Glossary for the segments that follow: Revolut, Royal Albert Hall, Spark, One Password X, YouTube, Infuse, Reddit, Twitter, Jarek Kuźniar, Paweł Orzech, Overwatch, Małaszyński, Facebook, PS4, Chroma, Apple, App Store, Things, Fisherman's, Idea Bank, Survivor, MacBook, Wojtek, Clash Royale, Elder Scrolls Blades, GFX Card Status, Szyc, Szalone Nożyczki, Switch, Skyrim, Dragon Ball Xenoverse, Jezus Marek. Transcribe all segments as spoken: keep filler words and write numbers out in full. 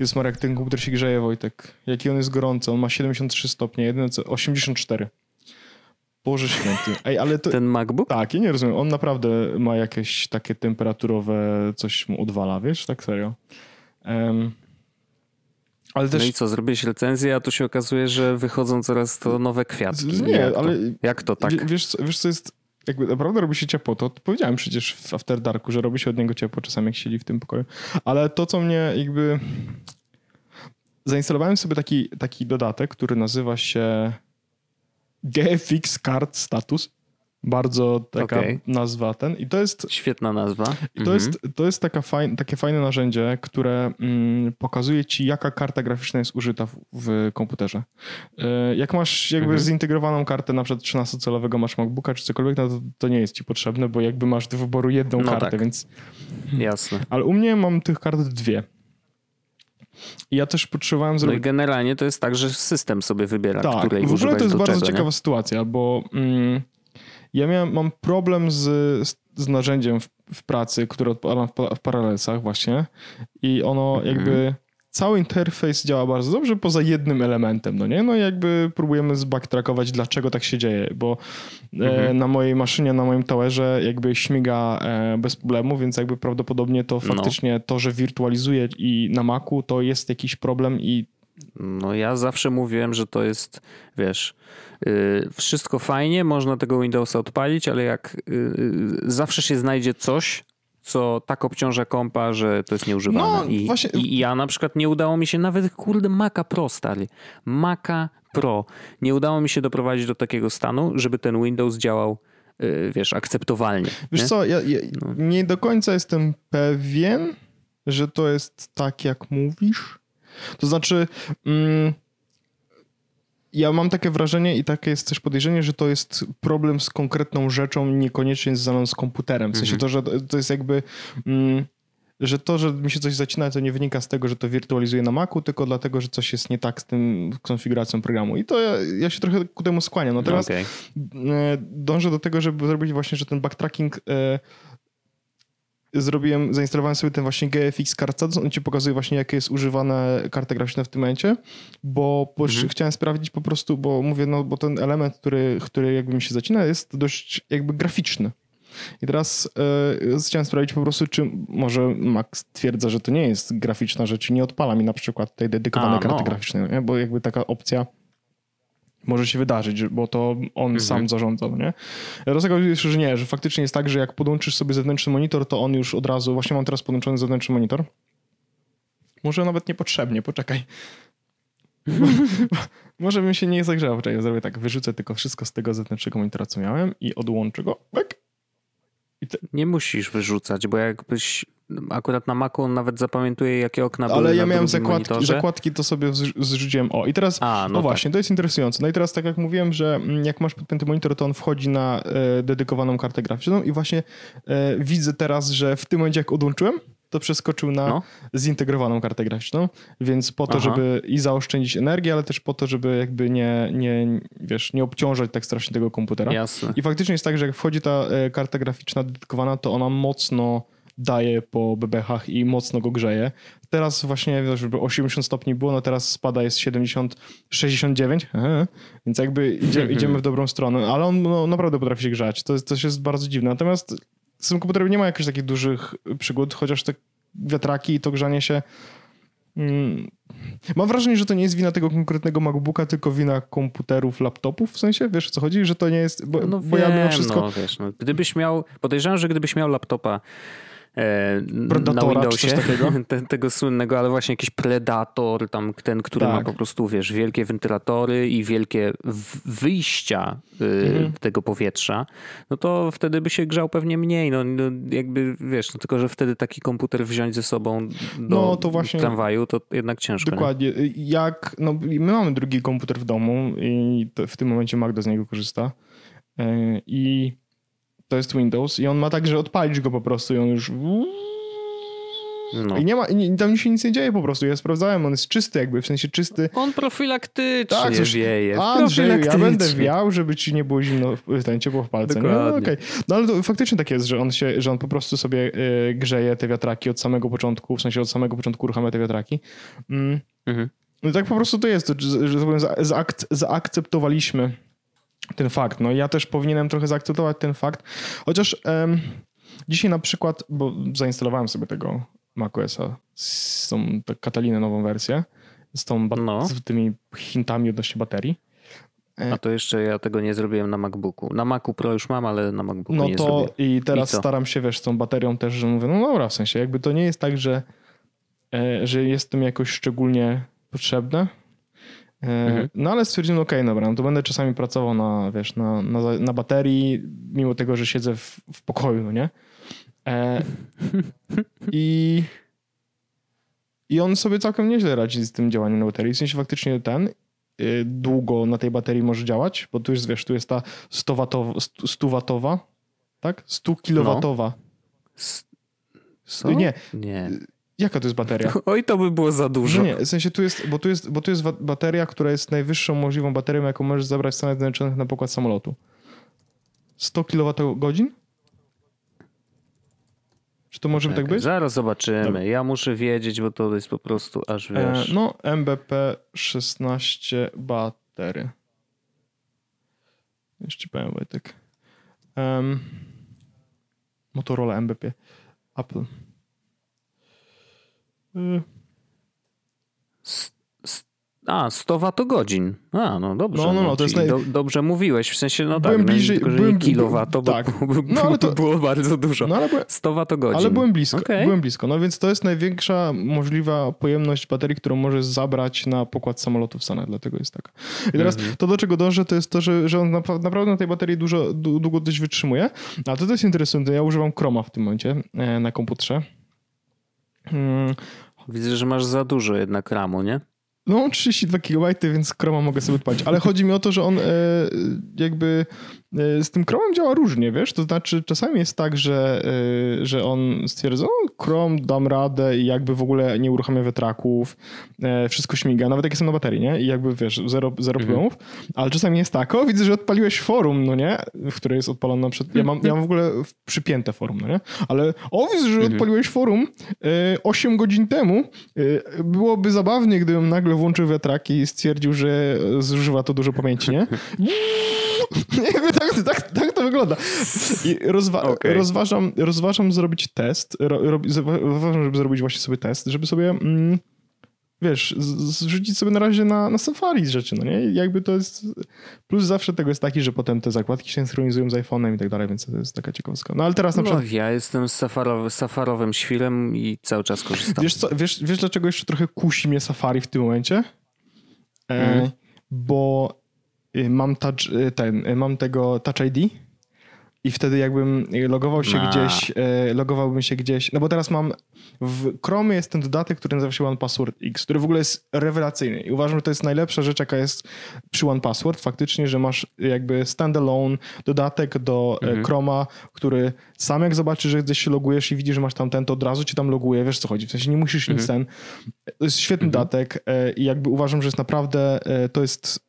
Jezus Marek, ten komputer się grzeje, Wojtek. Jaki on jest gorący. On ma siedemdziesiąt trzy stopnie, osiemdziesiąt cztery. Boże święty. Ej, ale to... Ten MacBook? Tak, ja nie rozumiem. On naprawdę ma jakieś takie temperaturowe, coś mu odwala, wiesz? Tak serio. Um, ale też... No i co, zrobiłeś recenzję, a tu się okazuje, że wychodzą coraz to nowe kwiatki. Nie, jak ale... To? Jak to tak? W, wiesz, co, wiesz co jest... Jakby naprawdę robi się ciepło, to powiedziałem przecież w After Darku, że robi się od niego ciepło czasami, jak siedzi w tym pokoju. Ale to, co mnie jakby... Zainstalowałem sobie taki, taki dodatek, który nazywa się G F X Card Status. Bardzo taka okay. nazwa ten. I to jest... Świetna nazwa. I to mhm. jest, to jest taka fajn, takie fajne narzędzie, które mm, pokazuje ci, jaka karta graficzna jest użyta w, w komputerze. Yy, jak masz jakby mhm. zintegrowaną kartę, na przykład trzynastocalowego masz MacBooka czy cokolwiek, no to, to nie jest ci potrzebne, bo jakby masz do wyboru jedną no kartę, tak. więc... Jasne. Ale u mnie mam tych kart dwie. I ja też potrzebowałem zrobić... No i generalnie to jest tak, że system sobie wybiera, tak. której używasz do czego. W ogóle to jest bardzo czego, ciekawa nie? sytuacja, bo... Mm, Ja miałem, mam problem z, z, z narzędziem w, w pracy, które odpalam w, w Parallelsach właśnie i ono mhm. jakby cały interfejs działa bardzo dobrze poza jednym elementem, no nie? No i jakby próbujemy zbacktrackować, dlaczego tak się dzieje, bo mhm. e, na mojej maszynie, na moim towerze jakby śmiga e, bez problemu, więc jakby prawdopodobnie to faktycznie no. to, że wirtualizuje i na Macu, to jest jakiś problem i... No ja zawsze mówiłem, że to jest, wiesz... Yy, wszystko fajnie, można tego Windowsa odpalić, ale jak yy, zawsze się znajdzie coś, co tak obciąża kompa, że to jest nieużywane. No, I, właśnie... I ja na przykład nie udało mi się nawet, kurde, Maca Pro stali. Maca Pro. Nie udało mi się doprowadzić do takiego stanu, żeby ten Windows działał, yy, wiesz, akceptowalnie. Wiesz nie? co, ja, ja no. nie do końca jestem pewien, że to jest tak, jak mówisz. To znaczy... Mm, Ja mam takie wrażenie i takie jest też podejrzenie, że to jest problem z konkretną rzeczą, niekoniecznie związaną z komputerem. W sensie to, że to jest jakby... Mm, że to, że mi się coś zacina, to nie wynika z tego, że to wirtualizuje na Macu, tylko dlatego, że coś jest nie tak z tym konfiguracją programu. I to ja, ja się trochę ku temu skłaniam. No teraz okay. dążę do tego, żeby zrobić właśnie, że ten backtracking... Y- Zrobiłem, zainstalowałem sobie ten właśnie G F X Card Status, on ci pokazuje właśnie, jakie jest używane karta graficzna w tym momencie, bo mhm. chciałem sprawdzić po prostu, bo mówię, no bo ten element, który, który jakby mi się zacina, jest dość jakby graficzny. I teraz yy, chciałem sprawdzić po prostu, czy może Max twierdza, że to nie jest graficzna rzecz i nie odpala mi na przykład tej dedykowanej A, karty no. graficznej, nie? Bo jakby taka opcja może się wydarzyć, bo to on mm-hmm. sam zarządzał, nie? Teraz okazuje się, że nie, że faktycznie jest tak, że jak podłączysz sobie zewnętrzny monitor, to on już od razu, właśnie mam teraz podłączony zewnętrzny monitor. Może nawet niepotrzebnie, poczekaj. Może bym się nie zagrzewał, poczekaj, ja zrobię tak, wyrzucę tylko wszystko z tego zewnętrznego monitora, co miałem i odłączę go. I te... Nie musisz wyrzucać, bo jakbyś... Akurat na Macu on nawet zapamiętuje, jakie okna ale były. Ale ja miałem zakładki, monitorze. zakładki to sobie zrzuciłem. O i teraz, A, no, no właśnie, tak. to jest interesujące. No i teraz tak jak mówiłem, że jak masz podpięty monitor, to on wchodzi na e, dedykowaną kartę graficzną i właśnie e, widzę teraz, że w tym momencie jak odłączyłem, to przeskoczył na no. zintegrowaną kartę graficzną, więc po to, Aha. żeby i zaoszczędzić energię, ale też po to, żeby jakby nie, nie, wiesz, nie obciążać tak strasznie tego komputera. Jasne. I faktycznie jest tak, że jak wchodzi ta e, karta graficzna dedykowana, to ona mocno daje po bebechach i mocno go grzeje. Teraz właśnie osiemdziesiąt stopni było, no teraz spada, jest siedemdziesiąt, sześćdziesiąt dziewięć, aha, więc jakby idzie, idziemy w dobrą stronę, ale on no, naprawdę potrafi się grzać. To jest, to jest bardzo dziwne. Natomiast z tym komputerem nie ma jakichś takich dużych przygód, chociaż te wiatraki i to grzanie się... Mm, mam wrażenie, że to nie jest wina tego konkretnego MacBooka, tylko wina komputerów, laptopów, w sensie, wiesz o co chodzi? Że to nie jest... Bo, no bo wiem, ja bym wszystko... no wiesz, no, gdybyś miał... Podejrzewam, że gdybyś miał laptopa Predatora, na Windowsie, takiego? Te, tego słynnego, ale właśnie jakiś Predator, tam ten, który tak. ma po prostu, wiesz, wielkie wentylatory i wielkie wyjścia mhm. tego powietrza, no to wtedy by się grzał pewnie mniej, no, no jakby, wiesz, no tylko, że wtedy taki komputer wziąć ze sobą do no, to właśnie, tramwaju, to jednak ciężko. Dokładnie. Nie? Jak, no, my mamy drugi komputer w domu i to, w tym momencie Magda z niego korzysta i to jest Windows i on ma tak, że odpalisz go po prostu i on już no. I nie ma, i tam się nic nie dzieje po prostu. Ja sprawdzałem, on jest czysty jakby, w sensie czysty. On profilaktycznie tak, coś, wieje. Andrzej, ja będę wiał, żeby ci nie było zimno, ten ciepło w palce. No, okay. No ale to faktycznie tak jest, że on się, że on po prostu sobie y, grzeje te wiatraki od samego początku, w sensie od samego początku uruchamia te wiatraki. Mm. Mhm. No tak po prostu to jest, że zaak- zaakceptowaliśmy ten fakt. No ja też powinienem trochę zaakceptować ten fakt, chociaż em, dzisiaj na przykład, bo zainstalowałem sobie tego macOSa, z tą Katalinę nową wersję, z, tą bat- no. z tymi hintami odnośnie baterii. E- A to jeszcze ja tego nie zrobiłem na MacBooku. Na Macu Pro już mam, ale na MacBooku no nie to zrobię. I teraz I staram się, wiesz, z tą baterią też, że mówię, no dobra, w sensie jakby to nie jest tak, że, e, że jestem jakoś szczególnie potrzebne. Mhm. No ale stwierdziłem, okej, okay, dobra, no to będę czasami pracował na, wiesz, na, na, na baterii, mimo tego, że siedzę w, w pokoju, no nie? E, i, I on sobie całkiem nieźle radzi z tym działaniem na baterii. W sensie faktycznie ten y, długo na tej baterii może działać, bo tu już, wiesz, tu jest ta sto watowa, tak? sto kilowatowa. No. Nie. Nie. Jaka to jest bateria? Oj, to by było za dużo. No nie, w sensie tu jest, bo tu jest, bo tu jest bateria, która jest najwyższą możliwą baterią, jaką możesz zabrać w Stanach Zjednoczonych na pokład samolotu. sto kilowatogodzin? Czy to może tak, tak być? Zaraz zobaczymy. Dobra. Ja muszę wiedzieć, bo to jest po prostu aż wiesz. E, no, M B P szesnaście batery. Jeszcze powiem, Wojtek. Um, Motorola M B P. Apple. A, sto watogodzin. A, no dobrze. No, no, no, to jest naj... do, dobrze mówiłeś, w sensie, no byłem tak, bliżej, tylko, że byłem, nie kilowato, bo, tak. bo, bo, no, ale to było bardzo dużo. No, ale byłem, sto watogodzin. Ale byłem blisko, okay. byłem blisko. No więc to jest największa możliwa pojemność baterii, którą możesz zabrać na pokład samolotu w Stanach, dlatego jest taka. I teraz mhm. to, do czego dążę, to jest to, że, że on naprawdę na tej baterii dużo, długo dość wytrzymuje. A to też interesujące, ja używam Chroma w tym momencie na komputerze. Hmm. Widzę, że masz za dużo jednak ramu, nie? No, trzydzieści dwa gigabajty, więc Chroma mogę sobie odpalić. Ale chodzi mi o to, że on e, jakby e, z tym Chromem działa różnie, wiesz? To znaczy czasami jest tak, że, e, że on stwierdza, o, Chrome, dam radę i jakby w ogóle nie uruchamia wiatraków, e, wszystko śmiga, nawet jak jestem na baterii, nie? I jakby, wiesz, zero, zero problemów. Mhm. Ale czasami jest tak, o, widzę, że odpaliłeś forum, no nie? W które jest odpalone na przykład. Ja mam, ja mam w ogóle przypięte forum, no nie? Ale o, widzę, że odpaliłeś forum e, osiem godzin temu. E, byłoby zabawnie, gdybym nagle włączył wiatraki i stwierdził, że zużywa to dużo pamięci, nie? tak, tak, tak to wygląda. I rozwa- okay. rozważam, rozważam zrobić test, ro- rozważam, żeby zrobić właśnie sobie test, żeby sobie, mm, wiesz, zrzucić sobie na razie na, na Safari z rzeczy, no nie? Jakby to jest... Plus zawsze tego jest taki, że potem te zakładki się synchronizują z iPhone'em i tak dalej, więc to jest taka ciekawostka. No ale teraz na przykład... No, ja jestem safarowy, safarowym świrem i cały czas korzystam. Wiesz, co, wiesz, wiesz dlaczego jeszcze trochę kusi mnie Safari w tym momencie? E, mm. Bo mam, touch, ten, mam tego Touch I D i wtedy jakbym logował się A. gdzieś, logowałbym się gdzieś, no bo teraz mam, w Chromie jest ten dodatek, który nazywa się One Password X, który w ogóle jest rewelacyjny i uważam, że to jest najlepsza rzecz, jaka jest przy One Password, faktycznie, że masz jakby standalone dodatek do mhm. Chroma, który sam jak zobaczysz, że gdzieś się logujesz i widzisz, że masz tam ten, to od razu cię tam loguje, wiesz co chodzi, w sensie nie musisz mhm. nic ten, to jest świetny mhm. dodatek i jakby uważam, że jest naprawdę, to jest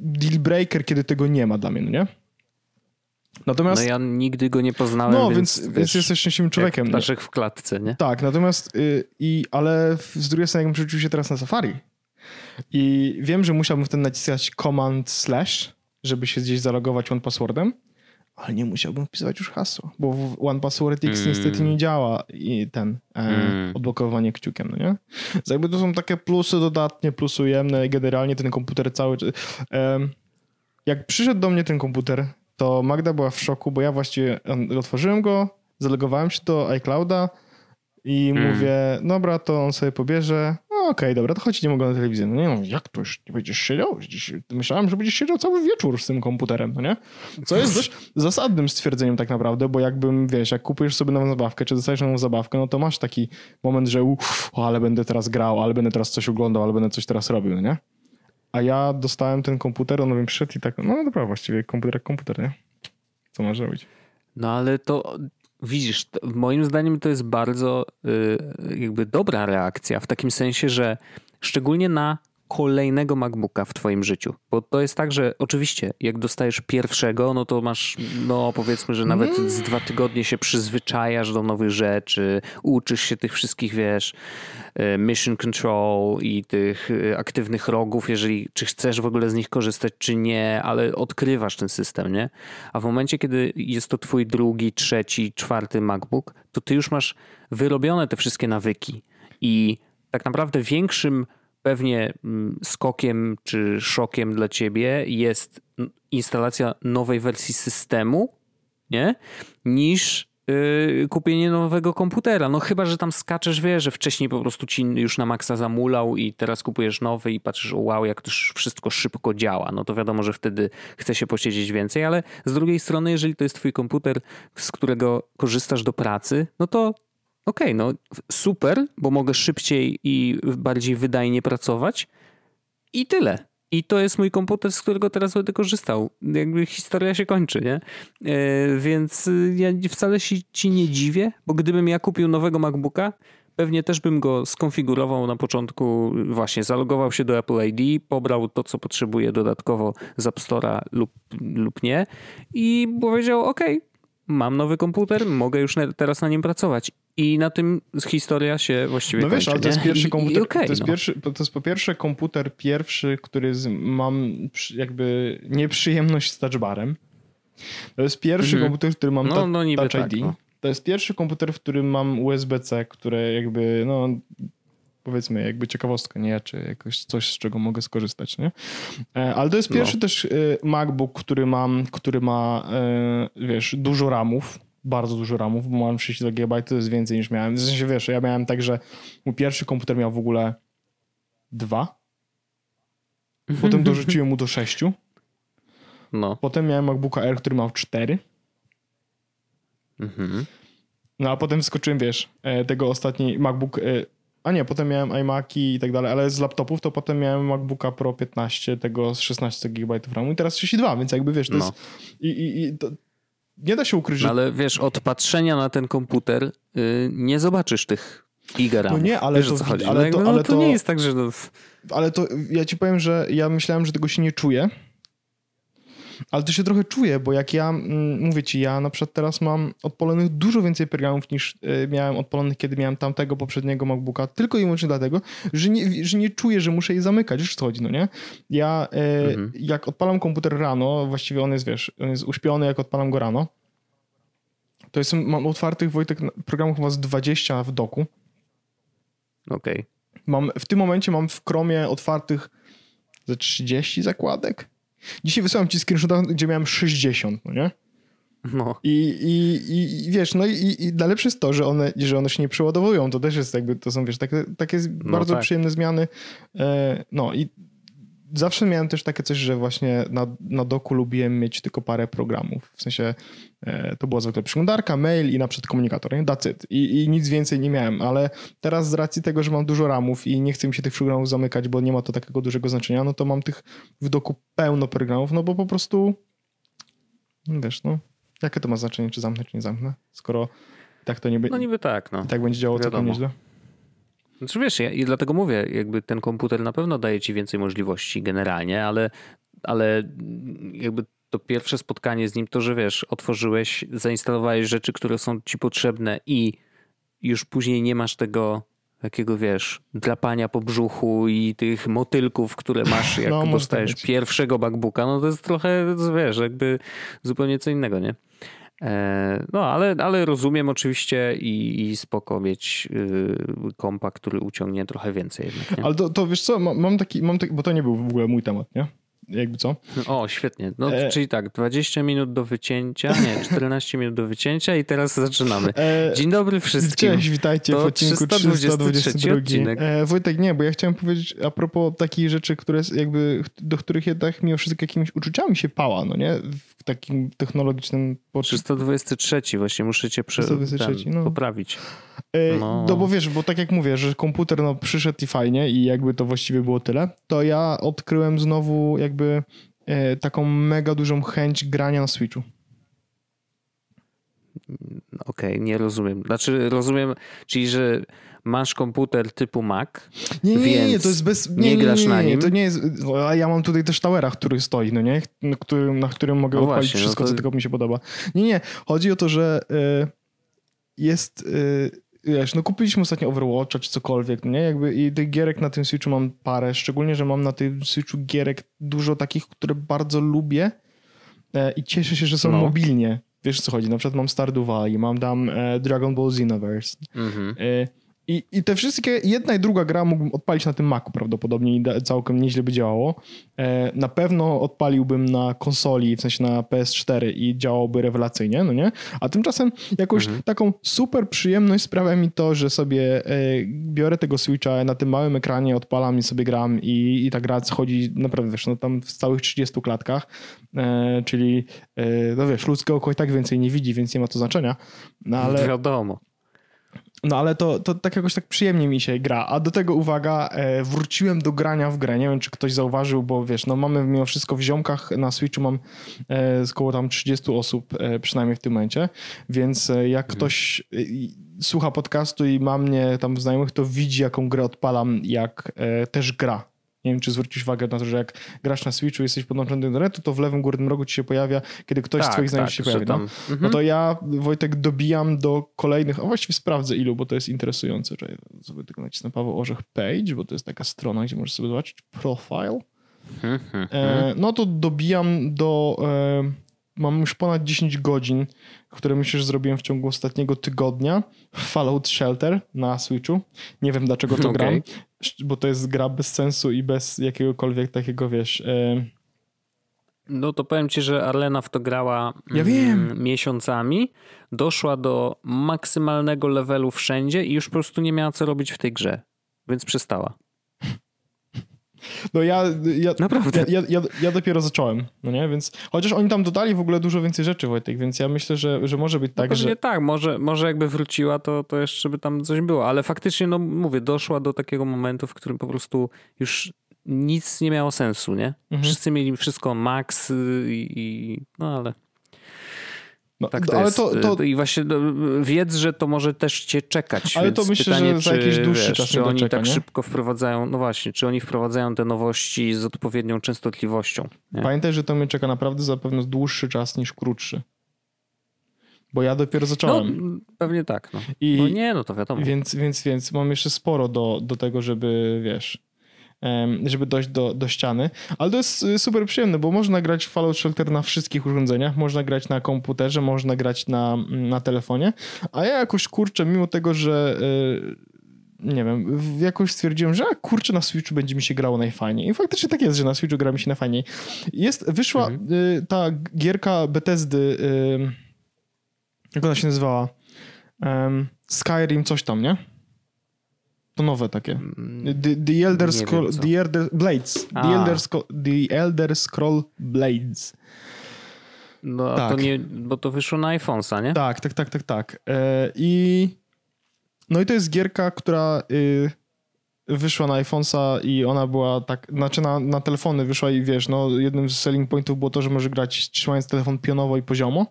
deal breaker, kiedy tego nie ma dla mnie, no nie? Natomiast, no ja nigdy go nie poznałem, no, więc, więc wiesz, jesteś szczęśliwym człowiekiem. Ptaszek w klatce, nie? Tak, natomiast, y, i, ale z drugiej strony, jakbym przerzucił się teraz na Safari i wiem, że musiałbym wtedy naciskać command slash, żeby się gdzieś zalogować one passwordem, ale nie musiałbym wpisywać już hasła, bo w One Password X mm. niestety nie działa i ten e, mm. odblokowanie kciukiem, no nie? Więc jakby to są takie plusy dodatnie, plusy ujemne i generalnie ten komputer cały... E, jak przyszedł do mnie ten komputer, to Magda była w szoku, bo ja właściwie otworzyłem go, zalogowałem się do iClouda i hmm. mówię, dobra, to on sobie pobierze. No okej, okay, dobra, to chodź, nie mogę na telewizję. No nie, no jak to już nie będziesz siedział? Myślałem, że będziesz siedział cały wieczór z tym komputerem, no nie? Co jest dość zasadnym stwierdzeniem tak naprawdę, bo jakbym, wiesz, jak kupujesz sobie nową zabawkę, czy dostajesz nową zabawkę, no to masz taki moment, że uff, ale będę teraz grał, ale będę teraz coś oglądał, ale będę coś teraz robił, no nie? A ja dostałem ten komputer, on mi przyszedł i tak, no dobra, właściwie komputer jak komputer, nie? Co masz robić? No ale to... Widzisz, to moim zdaniem to jest bardzo y, jakby dobra reakcja w takim sensie, że szczególnie na kolejnego MacBooka w twoim życiu, bo to jest tak, że oczywiście jak dostajesz pierwszego, no to masz, no powiedzmy, że nawet mm. z dwa tygodnie się przyzwyczajasz do nowych rzeczy, uczysz się tych wszystkich, wiesz, mission control i tych aktywnych rogów, jeżeli, czy chcesz w ogóle z nich korzystać, czy nie, ale odkrywasz ten system, nie? A w momencie, kiedy jest to twój drugi, trzeci, czwarty MacBook, to ty już masz wyrobione te wszystkie nawyki i tak naprawdę większym pewnie skokiem czy szokiem dla ciebie jest instalacja nowej wersji systemu, nie? Niż yy, kupienie nowego komputera. No chyba, że tam skaczesz, wiesz, że wcześniej po prostu ci już na maksa zamulał i teraz kupujesz nowy i patrzysz, wow, jak to wszystko szybko działa. No to wiadomo, że wtedy chce się posiedzieć więcej, ale z drugiej strony, jeżeli to jest twój komputer, z którego korzystasz do pracy, no to okej, okay, no super, bo mogę szybciej i bardziej wydajnie pracować i tyle. I to jest mój komputer, z którego teraz będę korzystał. Jakby historia się kończy, nie? Yy, więc ja wcale się ci nie dziwię, bo gdybym ja kupił nowego MacBooka, pewnie też bym go skonfigurował na początku, właśnie zalogował się do Apple I D, pobrał to, co potrzebuje dodatkowo z App Store'a lub, lub nie i powiedział, okej, okay, mam nowy komputer, mogę już na, teraz na nim pracować. I na tym historia się właściwie no kończy. No wiesz, ale to jest pierwszy komputer, I, i okay, to, jest no. pierwszy, to jest po pierwsze komputer pierwszy, który z, mam jakby nieprzyjemność z touchbarem. To jest pierwszy mm-hmm. komputer, który mam no, ta, no, touch tak, I D. No. To jest pierwszy komputer, w którym mam U S B C, które jakby, no powiedzmy, jakby ciekawostka, nie? Czy jakoś coś, z czego mogę skorzystać, nie? Ale to jest pierwszy no. też MacBook, który mam, który ma, wiesz, dużo ramów. Bardzo dużo ramów, bo mam trzydzieści dwa gigabajtów, to jest więcej niż miałem. W sensie, wiesz, ja miałem tak, że mój pierwszy komputer miał w ogóle dwa. Potem dorzuciłem mu do sześciu. No. Potem miałem MacBooka Air, który miał cztery. Mhm. No a potem skoczyłem, wiesz, tego ostatni MacBook... A nie, potem miałem iMaki i tak dalej, ale z laptopów to potem miałem MacBooka Pro piętnaście, tego z szesnaście gigabajtów ramu i teraz trzydzieści dwa, więc jakby, wiesz, to no. jest... I, i, i to... Nie da się ukryć, że... Ale wiesz, od patrzenia na ten komputer yy, nie zobaczysz tych giga ramów. No nie, ale wiesz, to, ale no jakby, to, ale no, to, to nie jest tak, że... To... Ale to ja ci powiem, że ja myślałem, że tego się nie czuję, ale to się trochę czuję, bo jak ja, mm, mówię ci, ja na przykład teraz mam odpalonych dużo więcej programów niż yy, miałem odpalonych, kiedy miałem tamtego poprzedniego MacBooka, tylko i wyłącznie dlatego, że nie, że nie czuję, że muszę je zamykać, już co chodzi, no nie? Ja yy, mhm. jak odpalam komputer rano, właściwie on jest, wiesz, on jest uśpiony, jak odpalam go rano, to jest, mam otwartych, Wojtek, programów chyba z dwadzieścia w doku. Okej. Okay. Mam, w tym momencie mam w Chromie otwartych ze trzydzieści zakładek. Dzisiaj wysłałem ci screenshota, gdzie miałem sześćdziesiąt, no nie? No. I, i, i wiesz, no i, i najlepsze jest to, że one, że one się nie przeładowują. To też jest jakby, to są, wiesz, takie, takie no bardzo tak. przyjemne zmiany. No i zawsze miałem też takie coś, że właśnie na, na doku lubiłem mieć tylko parę programów. W sensie to była zwykle przeglądarka, mail i na przykład komunikator, nie? That's it. I, I nic więcej nie miałem, ale teraz z racji tego, że mam dużo ramów i nie chcę mi się tych programów zamykać, bo nie ma to takiego dużego znaczenia, no to mam tych w doku pełno programów, no bo po prostu no wiesz, no jakie to ma znaczenie, czy zamknę, czy nie zamknę, skoro tak to nie będzie. No niby tak, no. I tak będzie działało całkiem nieźle. Znaczy wiesz, ja, i dlatego mówię, jakby ten komputer na pewno daje ci więcej możliwości generalnie, ale, ale jakby to pierwsze spotkanie z nim to, że wiesz, otworzyłeś, zainstalowałeś rzeczy, które są ci potrzebne i już później nie masz tego takiego, wiesz, drapania po brzuchu i tych motylków, które masz, jak no, dostajesz pierwszego MacBooka, no to jest trochę, wiesz, jakby zupełnie co innego, nie? No, ale, ale rozumiem oczywiście i, i spoko mieć yy, kompa, który uciągnie trochę więcej jednak, nie? Ale to, to wiesz co, mam, mam taki, mam taki, bo to nie był w ogóle mój temat, nie? jakby co. O, świetnie. No, e... czyli tak, dwadzieścia minut do wycięcia, nie, czternaście minut do wycięcia i teraz zaczynamy. E... Dzień dobry wszystkim. Cześć, witajcie to w odcinku trzysta dwudziesty trzeci. Odcinek. E, Wojtek, nie, bo ja chciałem powiedzieć a propos takich rzeczy, które jakby, do których jednak mimo wszystko jakimiś uczuciami się pała, no nie? W takim technologicznym... trzysta dwudziesty trzeci właśnie, muszę cię prze... trzysta dwudziesty trzeci, ten, no. poprawić. E, no. no bo wiesz, bo tak jak mówię, że komputer no, przyszedł i fajnie i jakby to właściwie było tyle, to ja odkryłem znowu jakby e, taką mega dużą chęć grania na Switchu. Okej, okay, nie rozumiem. Znaczy rozumiem, czyli że masz komputer typu Mac, nie, nie, więc nie, to jest bez, nie, nie grasz nie, nie, nie, na nim. To nie jest, ja mam tutaj też towera, który stoi, no nie? Który, na którym mogę no odpalić właśnie, wszystko, no to... co tylko mi się podoba. Nie, nie, chodzi o to, że y, jest... Y, Wiesz, no kupiliśmy ostatnio Overwatcha czy cokolwiek, nie? Jakby i tych gierek na tym Switchu mam parę, szczególnie, że mam na tym Switchu gierek dużo takich, które bardzo lubię e, i cieszę się, że są no. mobilnie. Wiesz, co chodzi? Na przykład mam Stardew Valley, mam tam e, Dragon Ball Xenoverse. Mhm. E, i, I te wszystkie, jedna i druga gra mógłbym odpalić na tym Macu prawdopodobnie i da, całkiem nieźle by działało. E, na pewno odpaliłbym na konsoli, w sensie na P S cztery i działałoby rewelacyjnie, no nie? A tymczasem jakąś mhm. taką super przyjemność sprawia mi to, że sobie e, biorę tego Switcha na tym małym ekranie, odpalam i sobie gram i, i ta gra chodzi naprawdę, wiesz, no tam w całych trzydziestu klatkach, e, czyli e, no wiesz, ludzkie oko i tak więcej nie widzi, więc nie ma to znaczenia. No, ale... Wiadomo. No ale to, to tak jakoś tak przyjemnie mi się gra. A do tego uwaga, e, wróciłem do grania w grę. Nie wiem, czy ktoś zauważył, bo wiesz, no mamy mimo wszystko w ziomkach na Switchu mam e, około tam trzydziestu osób e, przynajmniej w tym momencie. Więc e, jak mhm. ktoś e, słucha podcastu i ma mnie tam w znajomych, to widzi jaką grę odpalam, jak e, też gra. Nie wiem, czy zwrócisz uwagę na to, że jak grasz na Switchu i jesteś podłączony do internetu, to w lewym górnym rogu ci się pojawia, kiedy ktoś tak, z twoich znajomych tak, się pojawia. Tam... No? Mhm. no to ja, Wojtek, dobijam do kolejnych, a właściwie sprawdzę ilu, bo to jest interesujące. Czekaj, sobie tylko nacisnę Paweł Orzech Page, bo to jest taka strona, gdzie możesz sobie zobaczyć profile. E, no to dobijam do... E, mam już ponad dziesięć godzin, które myślę, że zrobiłem w ciągu ostatniego tygodnia. Fallout Shelter na Switchu. Nie wiem, dlaczego to okay. gram. Bo to jest gra bez sensu i bez jakiegokolwiek takiego, wiesz... Yy... No to powiem ci, że Arlena w to grała ja wiem. miesiącami, doszła do maksymalnego levelu wszędzie i już po prostu nie miała co robić w tej grze, więc przestała. No ja, ja, Naprawdę. ja, ja, ja dopiero zacząłem, no nie, więc chociaż oni tam dodali w ogóle dużo więcej rzeczy, Wojtek, więc ja myślę, że, że może być tak, no że... Nie tak, może, może jakby wróciła, to, to jeszcze by tam coś było, ale faktycznie, no mówię, doszła do takiego momentu, w którym po prostu już nic nie miało sensu, nie? Mhm. Wszyscy mieli wszystko max i... i no ale... No, tak to ale jest. To, to... I właśnie wiedz, że to może też cię czekać. Ale to myślę, pytanie, że za czy, jakiś dłuższy wiesz, czas czy oni doczeka, tak nie? szybko wprowadzają, no właśnie, czy oni wprowadzają te nowości z odpowiednią częstotliwością. Nie? Pamiętaj, że to mnie czeka naprawdę zapewne dłuższy czas niż krótszy. Bo ja dopiero zacząłem. No, pewnie tak. No, I no nie, no to wiadomo. Więc, więc, więc mam jeszcze sporo do, do tego, żeby wiesz... żeby dojść do, do ściany. Ale to jest super przyjemne, bo można grać w Fallout Shelter na wszystkich urządzeniach, można grać na komputerze, można grać na, na telefonie, a ja jakoś kurczę, mimo tego, że nie wiem, jakoś stwierdziłem, że a, kurczę, na Switchu będzie mi się grało najfajniej. I faktycznie tak jest, że na Switchu gra mi się najfajniej. Jest, wyszła mhm. ta gierka Bethesdy, jak ona się nazywała? Skyrim coś tam, nie? To nowe takie. The, the, Elder, Scroll, wiem, the Elder Blades. The Elder, Sco, the Elder Scroll Blades. No, a tak. to nie, bo to wyszło na iPhonesa, nie? Tak, tak, tak, tak, tak. Yy, i, no i to jest gierka, która yy, wyszła na iPhonesa i ona była tak, znaczy na, na telefony wyszła i wiesz, no jednym z selling pointów było to, że może grać trzymając telefon pionowo i poziomo.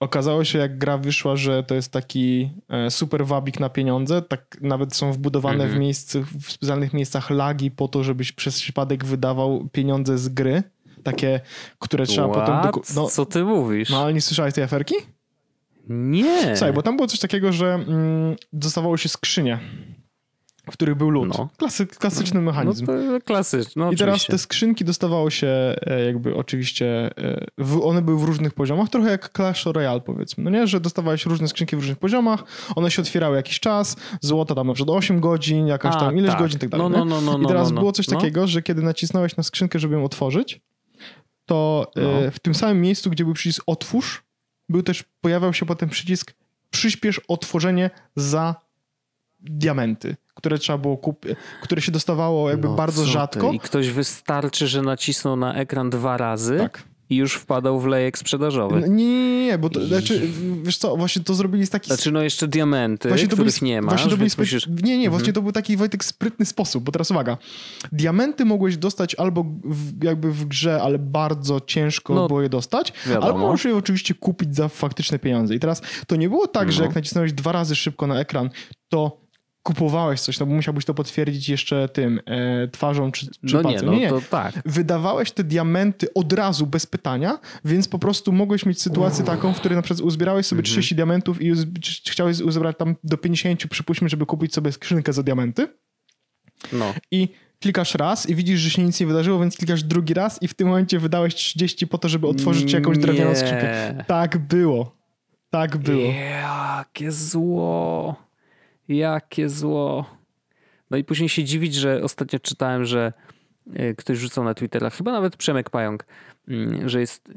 Okazało się, jak gra wyszła, że to jest taki super wabik na pieniądze. Tak nawet są wbudowane mm-hmm. w, miejscu, w specjalnych miejscach lagi po to, żebyś przez przypadek wydawał pieniądze z gry. Takie, które trzeba What? potem... Do... No, co ty mówisz? No ale nie słyszałeś tej aferki? Nie. Słuchaj, bo tam było coś takiego, że mm, dostawało się skrzynie. w których był loot. No. Klasy, klasyczny mechanizm. No klasyczny, no, i teraz oczywiście. Te skrzynki dostawało się jakby oczywiście, w, one były w różnych poziomach, trochę jak Clash Royale powiedzmy, no nie, że dostawałeś różne skrzynki w różnych poziomach, one się otwierały jakiś czas, złota tam na przykład osiem godzin, jakaś A, tam ileś tak. godzin i tak dalej. No, no, no, no, I teraz no, no, było coś no. takiego, że kiedy nacisnąłeś na skrzynkę, żeby ją otworzyć, to no. w tym samym miejscu, gdzie był przycisk otwórz, był też, pojawiał się potem przycisk przyspiesz otworzenie za diamenty, które trzeba było kupić, które się dostawało jakby no, bardzo rzadko. Ty? I ktoś wystarczy, że nacisnął na ekran dwa razy tak. i już wpadał w lejek sprzedażowy. No, nie, nie, nie, bo to, I... znaczy, wiesz co, właśnie to zrobili z taki... Znaczy no jeszcze diamenty, właśnie których to byli, nie masz. Właśnie spry... musisz... Nie, nie, właśnie mhm. to był taki, Wojtek, sprytny sposób, bo teraz uwaga. Diamenty mogłeś dostać albo w, jakby w grze, ale bardzo ciężko no, było je dostać, wiadomo. Albo możesz je oczywiście kupić za faktyczne pieniądze. I teraz to nie było tak, no. że jak nacisnąłeś dwa razy szybko na ekran, to kupowałeś coś, no bo musiałbyś to potwierdzić jeszcze tym e, twarzą czy, czy no palcem. Nie, no nie, to tak. Wydawałeś te diamenty od razu, bez pytania, więc po prostu mogłeś mieć sytuację wow. taką, w której na przykład uzbierałeś sobie mm-hmm. trzydzieści diamentów i uz- chciałeś uzbierać tam do pięćdziesięciu, przypuśćmy, żeby kupić sobie skrzynkę za diamenty. No. I klikasz raz i widzisz, że się nic nie wydarzyło, więc klikasz drugi raz i w tym momencie wydałeś trzydzieści po to, żeby otworzyć jakąś drewnianą skrzynkę. Tak było. Tak było. Jakie zło. Jakie zło. No i później się dziwić, że ostatnio czytałem, że ktoś rzucał na Twittera, chyba nawet Przemek Pająk, że jest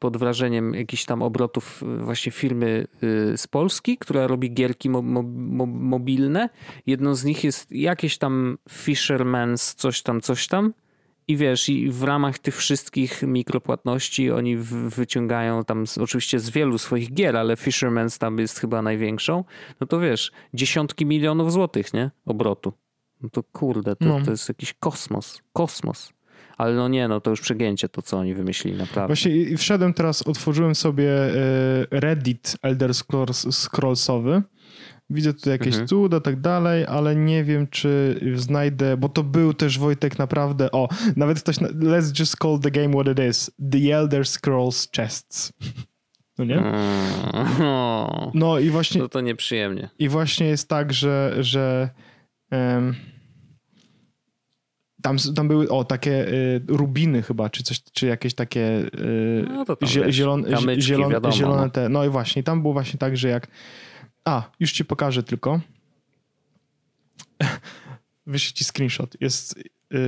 pod wrażeniem jakichś tam obrotów właśnie firmy z Polski, która robi gierki mo- mo- mobilne. Jedną z nich jest jakieś tam Fisherman's, coś tam, coś tam. I wiesz, i w ramach tych wszystkich mikropłatności oni wyciągają tam z, oczywiście z wielu swoich gier, ale Fisherman's tam jest chyba największą. No to wiesz, dziesiątki milionów złotych, nie? Obrotu. No to kurde, to, no. to jest jakiś kosmos. Kosmos. Ale no nie, no to już przegięcie to, co oni wymyślili naprawdę. Właśnie wszedłem teraz, otworzyłem sobie Reddit Elder Scrolls, Scrollsowy. Widzę tutaj jakieś mhm. cuda, tak dalej, ale nie wiem, czy znajdę, bo to był też, Wojtek, naprawdę, o, nawet ktoś, na, let's just call the game what it is, The Elder Scrolls Chests. No nie? No i właśnie... No to nieprzyjemnie. I właśnie jest tak, że, że um, tam, tam były, o, takie y, rubiny chyba, czy coś, czy jakieś takie y, no to tam, zie, wiesz, zielone, kamyczki, zielone, wiadomo, zielone no. te, no i właśnie, tam było właśnie tak, że jak A, już ci pokażę tylko. Wyślę ci screenshot. Jest... Yy...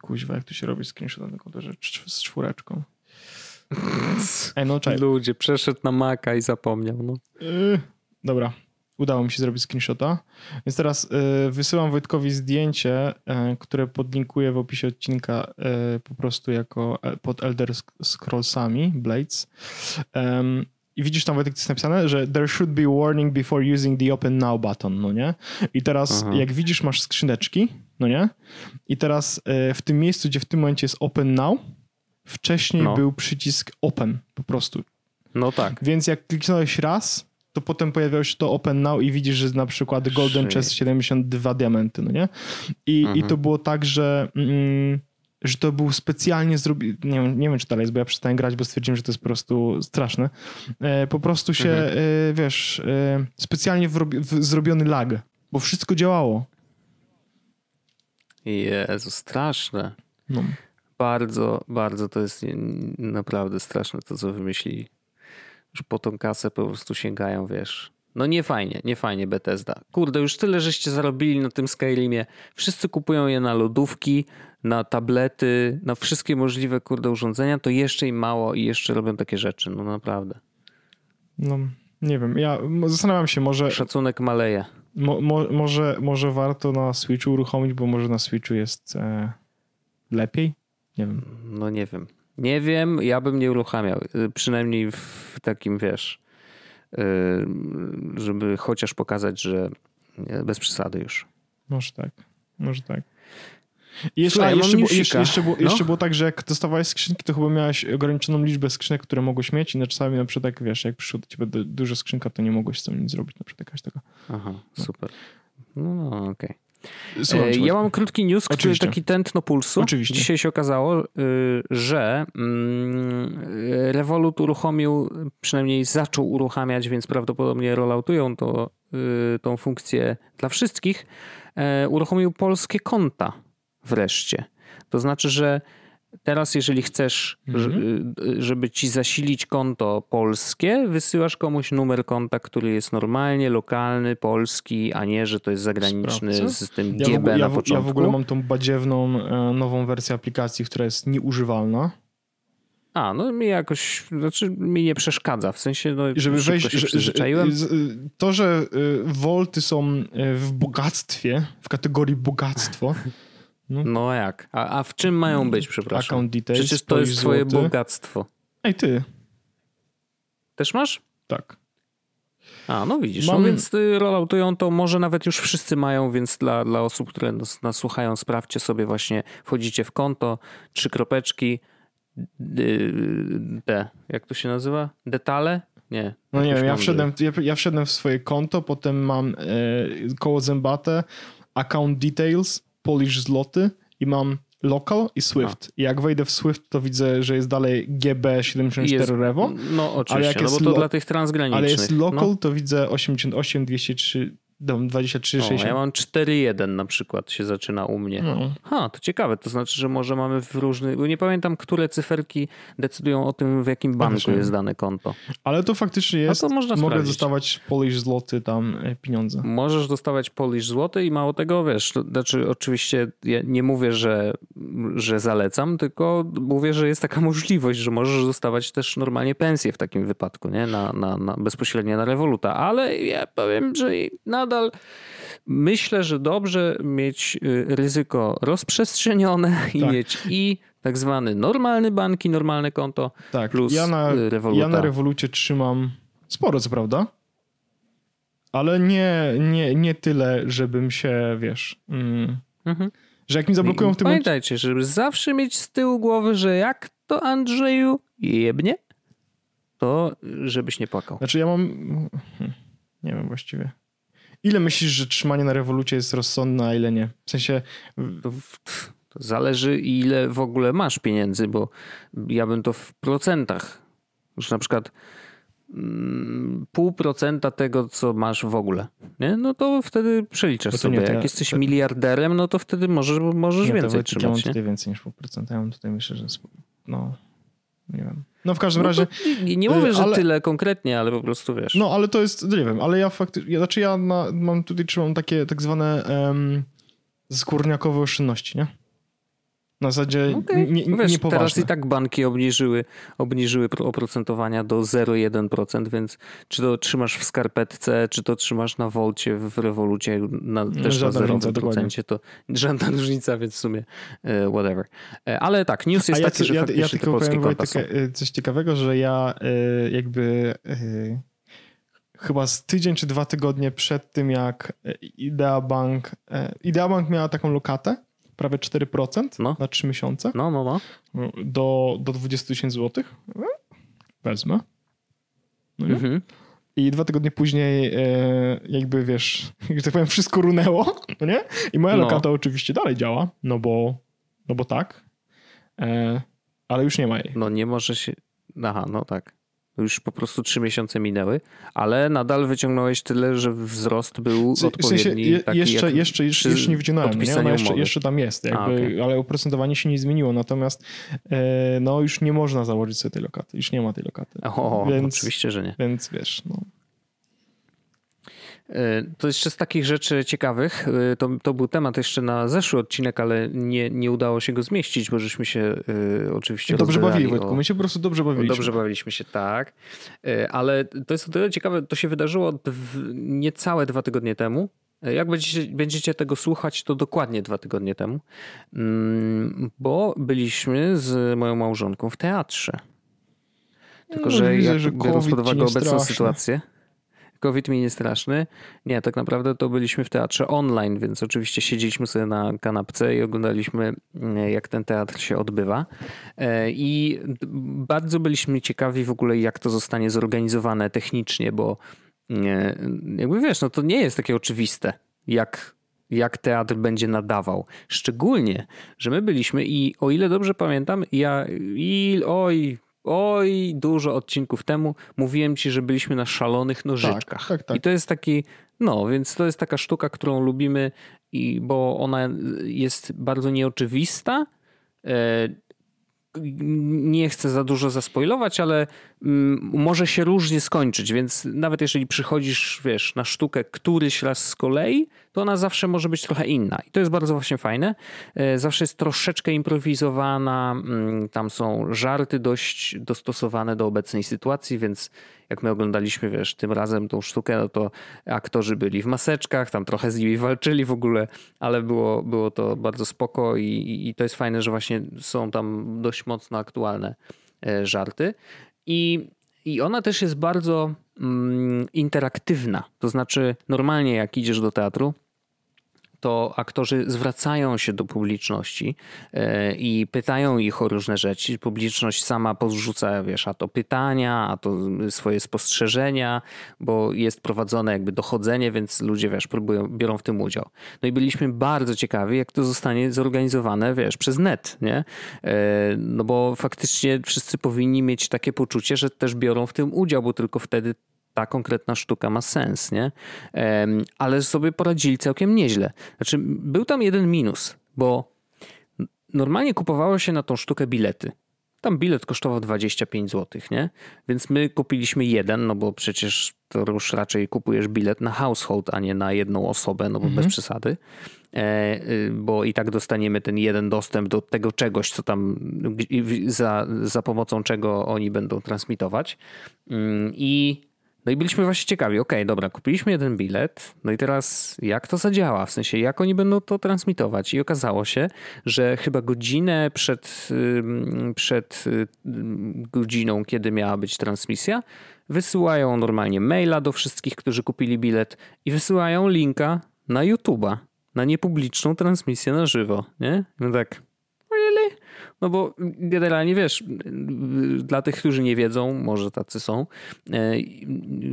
Kuźwa, jak tu się robi screenshot na komputerze z czwóreczką. Ej, no czaj. Ludzie, przeszedł na Maca i zapomniał. No. Yy, dobra, udało mi się zrobić screenshota. Więc teraz yy, wysyłam Wojtkowi zdjęcie, yy, które podlinkuję w opisie odcinka yy, po prostu jako yy, pod Elder Scrollsami, Blades. Yy. I widzisz tam, Wojtek, jest napisane, że there should be warning before using the open now button, no nie? I teraz, Aha. jak widzisz, masz skrzyneczki, no nie? I teraz y, w tym miejscu, gdzie w tym momencie jest open now, wcześniej no. był przycisk open, po prostu. No tak. Więc jak kliknąłeś raz, to potem pojawiało się to open now i widzisz, że na przykład golden chest siedemdziesiąt dwa diamenty, no nie? I, i to było tak, że... Mm, że to był specjalnie zrobiony, nie, nie wiem, czy dalej jest, bo ja przestałem grać, bo stwierdziłem, że to jest po prostu straszne. E, po prostu się, mhm. e, wiesz, e, specjalnie wrobi- w- zrobiony lag, bo wszystko działało. Jezu, straszne. No. Bardzo, bardzo to jest naprawdę straszne to, co wymyślili. Że po tą kasę po prostu sięgają, wiesz... No nie fajnie, nie fajnie Bethesda. Kurde, już tyle żeście zarobili na tym Skyrimie. Wszyscy kupują je na lodówki, na tablety, na wszystkie możliwe, kurde, urządzenia. To jeszcze im mało i jeszcze robią takie rzeczy. No naprawdę. No nie wiem, ja zastanawiam się, może... Szacunek maleje. Mo, mo, może, może warto na Switchu uruchomić, bo może na Switchu jest e, lepiej? Nie wiem. No nie wiem. Nie wiem, ja bym nie uruchamiał. Przynajmniej w takim, wiesz... żeby chociaż pokazać, że bez przesady już. Może tak, może tak. Jeszcze, Słuchaj, jeszcze, było, jeszcze, jeszcze, było, no? jeszcze było tak, że jak dostawałeś skrzynki, to chyba miałeś ograniczoną liczbę skrzynek, które mogłeś mieć i na czasami na przykład jak wiesz, jak przyszła do ciebie duża skrzynka, to nie mogłeś z tym nic zrobić, na przykład jakaś taka. Aha, no. super. No okej. Okay. Słucham, ja mam krótki news, Oczywiście. który taki tętno pulsu. Oczywiście. Dzisiaj się okazało, że Revolut uruchomił, przynajmniej zaczął uruchamiać, więc prawdopodobnie rolloutują to tą funkcję dla wszystkich, uruchomił polskie konta wreszcie. To znaczy, że teraz jeżeli chcesz, mhm. żeby ci zasilić konto polskie, wysyłasz komuś numer konta, który jest normalnie lokalny, polski, a nie, że to jest zagraniczny Sprawcy? z tym ja G B w, ja, na początku. Ja w ogóle mam tą badziewną nową wersję aplikacji, która jest nieużywalna. A, no mi jakoś, znaczy mi nie przeszkadza, w sensie, no żeby wejść, się przyzwyczaiłem. To, że wolty są w bogactwie, w kategorii bogactwo. No, no jak? A, a w czym mają być, przepraszam? Account details, przecież to jest twoje złoty. bogactwo. Ej, ty. Też masz? Tak. A, no widzisz, Mam... no więc rolloutują to, może nawet już wszyscy mają, więc dla, dla osób, które nas, nas słuchają, sprawdźcie sobie właśnie, wchodzicie w konto, trzy kropeczki, D, jak to się nazywa? Detale? Nie. No nie wiem, ja wszedłem, ja, ja wszedłem w swoje konto, potem mam e, koło zębate, account details, Polish zloty i mam local i Swift. I jak wejdę w Swift, to widzę, że jest dalej G B siedemdziesiąt cztery jest, Revo. No oczywiście, ale no bo to lo- dla tych transgranicznych. Ale jest local, no. to widzę osiemdziesiąt osiem dwieście trzy dwadzieścia trzy sześćdziesiąt. Ja mam cztery jeden na przykład się zaczyna u mnie. No. Ha, to ciekawe. To znaczy, że może mamy w różnych... Nie pamiętam, które cyferki decydują o tym, w jakim banku znaczy. jest dane konto. Ale to faktycznie jest. To można Mogę sprawdzić. dostawać Polish złoty tam pieniądze. Możesz dostawać Polish złoty i mało tego, wiesz, to znaczy oczywiście ja nie mówię, że, że zalecam, tylko mówię, że jest taka możliwość, że możesz dostawać też normalnie pensję w takim wypadku, nie? Na, na, na, bezpośrednio na Revoluta. Ale ja powiem, że na nadal myślę, że dobrze mieć ryzyko rozprzestrzenione i tak. mieć i tak zwany normalny bank i normalne konto tak. plus ja na, Revoluta. Ja na Revolucie trzymam sporo, co prawda, ale nie, nie, nie tyle, żebym się, wiesz, mm, mhm. że jak mi zablokują w tym momencie... Pamiętajcie, żeby zawsze mieć z tyłu głowy, że jak to Andrzeju jebnie, to żebyś nie płakał. Znaczy ja mam... Nie wiem właściwie... Ile myślisz, że trzymanie na Revolucie jest rozsądne, a ile nie? W sensie... To, to zależy, ile w ogóle masz pieniędzy, bo ja bym to w procentach. Już na przykład mm, pół procenta tego, co masz w ogóle. Nie? No to wtedy przeliczasz to sobie. Nie, to Jak ja, jesteś to... miliarderem, no to wtedy możesz, możesz nie, więcej to, trzymać. Ja mam tutaj nie? więcej niż pół procenta. Ja mam tutaj myślę, że... No, nie wiem. No w każdym no razie... Nie, nie mówię, że ale, tyle konkretnie, ale po prostu wiesz. No ale to jest, nie wiem, ale ja faktycznie, ja, znaczy ja na, mam tutaj, trzymam takie tak zwane um, skórniakowe oszczędności, nie? Na zasadzie okay. nie, nie, wiesz, niepoważne. Teraz i tak banki obniżyły, obniżyły oprocentowania do zero przecinek jeden procent, więc czy to trzymasz w skarpetce, czy to trzymasz na Wolcie, w Revolucie, na, też żadna na zero przecinek jeden procent, to żadna różnica, więc w sumie whatever. Ale tak, news jest ja, taki, że ja, faktycznie ja tylko te polskie konta są. Coś ciekawego, że ja jakby chyba z tydzień czy dwa tygodnie przed tym, jak Idea Bank, Idea Bank miała taką lokatę, prawie cztery procent no. na trzy miesiące. No, no, no. Do, do dwadzieścia tysięcy złotych. Wezmę. No mhm. I dwa tygodnie później e, jakby wiesz, że tak powiem, wszystko runęło. No nie? I moja no. lokata oczywiście dalej działa, no bo, no bo tak. E, ale już nie ma jej. No nie może się... Aha, no tak. Już po prostu trzy miesiące minęły, ale nadal wyciągnąłeś tyle, że wzrost był w odpowiedni. Sensie, taki jeszcze, jak jeszcze, jeszcze, jeszcze nie wyciągnąłem, nie? Ona jeszcze, jeszcze tam jest, jakby, A, okay. ale oprocentowanie się nie zmieniło, natomiast no, już nie można założyć sobie tej lokaty, już nie ma tej lokaty. O, więc, oczywiście, że nie. Więc wiesz, no. To jeszcze z takich rzeczy ciekawych, to, to był temat jeszcze na zeszły odcinek, ale nie, nie udało się go zmieścić, bo żeśmy się y, oczywiście dobrze bawili, Wojtku, my się po prostu dobrze bawiliśmy. Dobrze bawiliśmy się, tak. Y, ale to jest o tyle ciekawe, to się wydarzyło dw, niecałe dwa tygodnie temu. Jak będziecie, będziecie tego słuchać, to dokładnie dwa tygodnie temu, y, bo byliśmy z moją małżonką w teatrze. Tylko, no, że widzę, jak że biorąc pod uwagę obecną straszne. sytuację... COVID mi nie straszny. Nie, tak naprawdę to byliśmy w teatrze online, więc oczywiście siedzieliśmy sobie na kanapce i oglądaliśmy, jak ten teatr się odbywa. I bardzo byliśmy ciekawi w ogóle, jak to zostanie zorganizowane technicznie, bo jakby wiesz, no to nie jest takie oczywiste, jak, jak teatr będzie nadawał. Szczególnie, że my byliśmy i o ile dobrze pamiętam, ja i oj... oj, dużo odcinków temu mówiłem ci, że byliśmy na szalonych nożyczkach. Tak, tak, tak. I to jest taki, no więc to jest taka sztuka, którą lubimy, i bo ona jest bardzo nieoczywista. Nie chcę za dużo zaspoilować, ale może się różnie skończyć, więc nawet jeżeli przychodzisz, wiesz, na sztukę któryś raz z kolei, to ona zawsze może być trochę inna. I to jest bardzo właśnie fajne. Zawsze jest troszeczkę improwizowana, tam są żarty dość dostosowane do obecnej sytuacji, więc jak my oglądaliśmy, wiesz, tym razem tą sztukę, no to aktorzy byli w maseczkach, tam trochę z nimi walczyli w ogóle, ale było, było to bardzo spoko i, i to jest fajne, że właśnie są tam dość mocno aktualne żarty. I, i ona też jest bardzo mm, interaktywna. To znaczy normalnie jak idziesz do teatru, to aktorzy zwracają się do publiczności i pytają ich o różne rzeczy. Publiczność sama podrzuca, wiesz, a to pytania, a to swoje spostrzeżenia, bo jest prowadzone jakby dochodzenie, więc ludzie, wiesz, próbują, biorą w tym udział. No i byliśmy bardzo ciekawi, jak to zostanie zorganizowane, wiesz, przez net, nie? No bo faktycznie wszyscy powinni mieć takie poczucie, że też biorą w tym udział, bo tylko wtedy ta konkretna sztuka ma sens, nie? Ale sobie poradzili całkiem nieźle. Znaczy, był tam jeden minus, bo normalnie kupowało się na tą sztukę bilety. Tam bilet kosztował dwadzieścia pięć złotych, nie? Więc my kupiliśmy jeden, no bo przecież to już raczej kupujesz bilet na household, a nie na jedną osobę, no bo mhm. bez przesady. Bo i tak dostaniemy ten jeden dostęp do tego czegoś, co tam za, za pomocą czego oni będą transmitować. I No i byliśmy właśnie ciekawi, okej, okay, dobra, kupiliśmy jeden bilet, no i teraz jak to zadziała, w sensie jak oni będą to transmitować? I okazało się, że chyba godzinę przed, przed godziną, kiedy miała być transmisja, wysyłają normalnie maila do wszystkich, którzy kupili bilet i wysyłają linka na YouTube'a, na niepubliczną transmisję na żywo, nie? No tak, really? No bo generalnie, wiesz, dla tych, którzy nie wiedzą, może tacy są,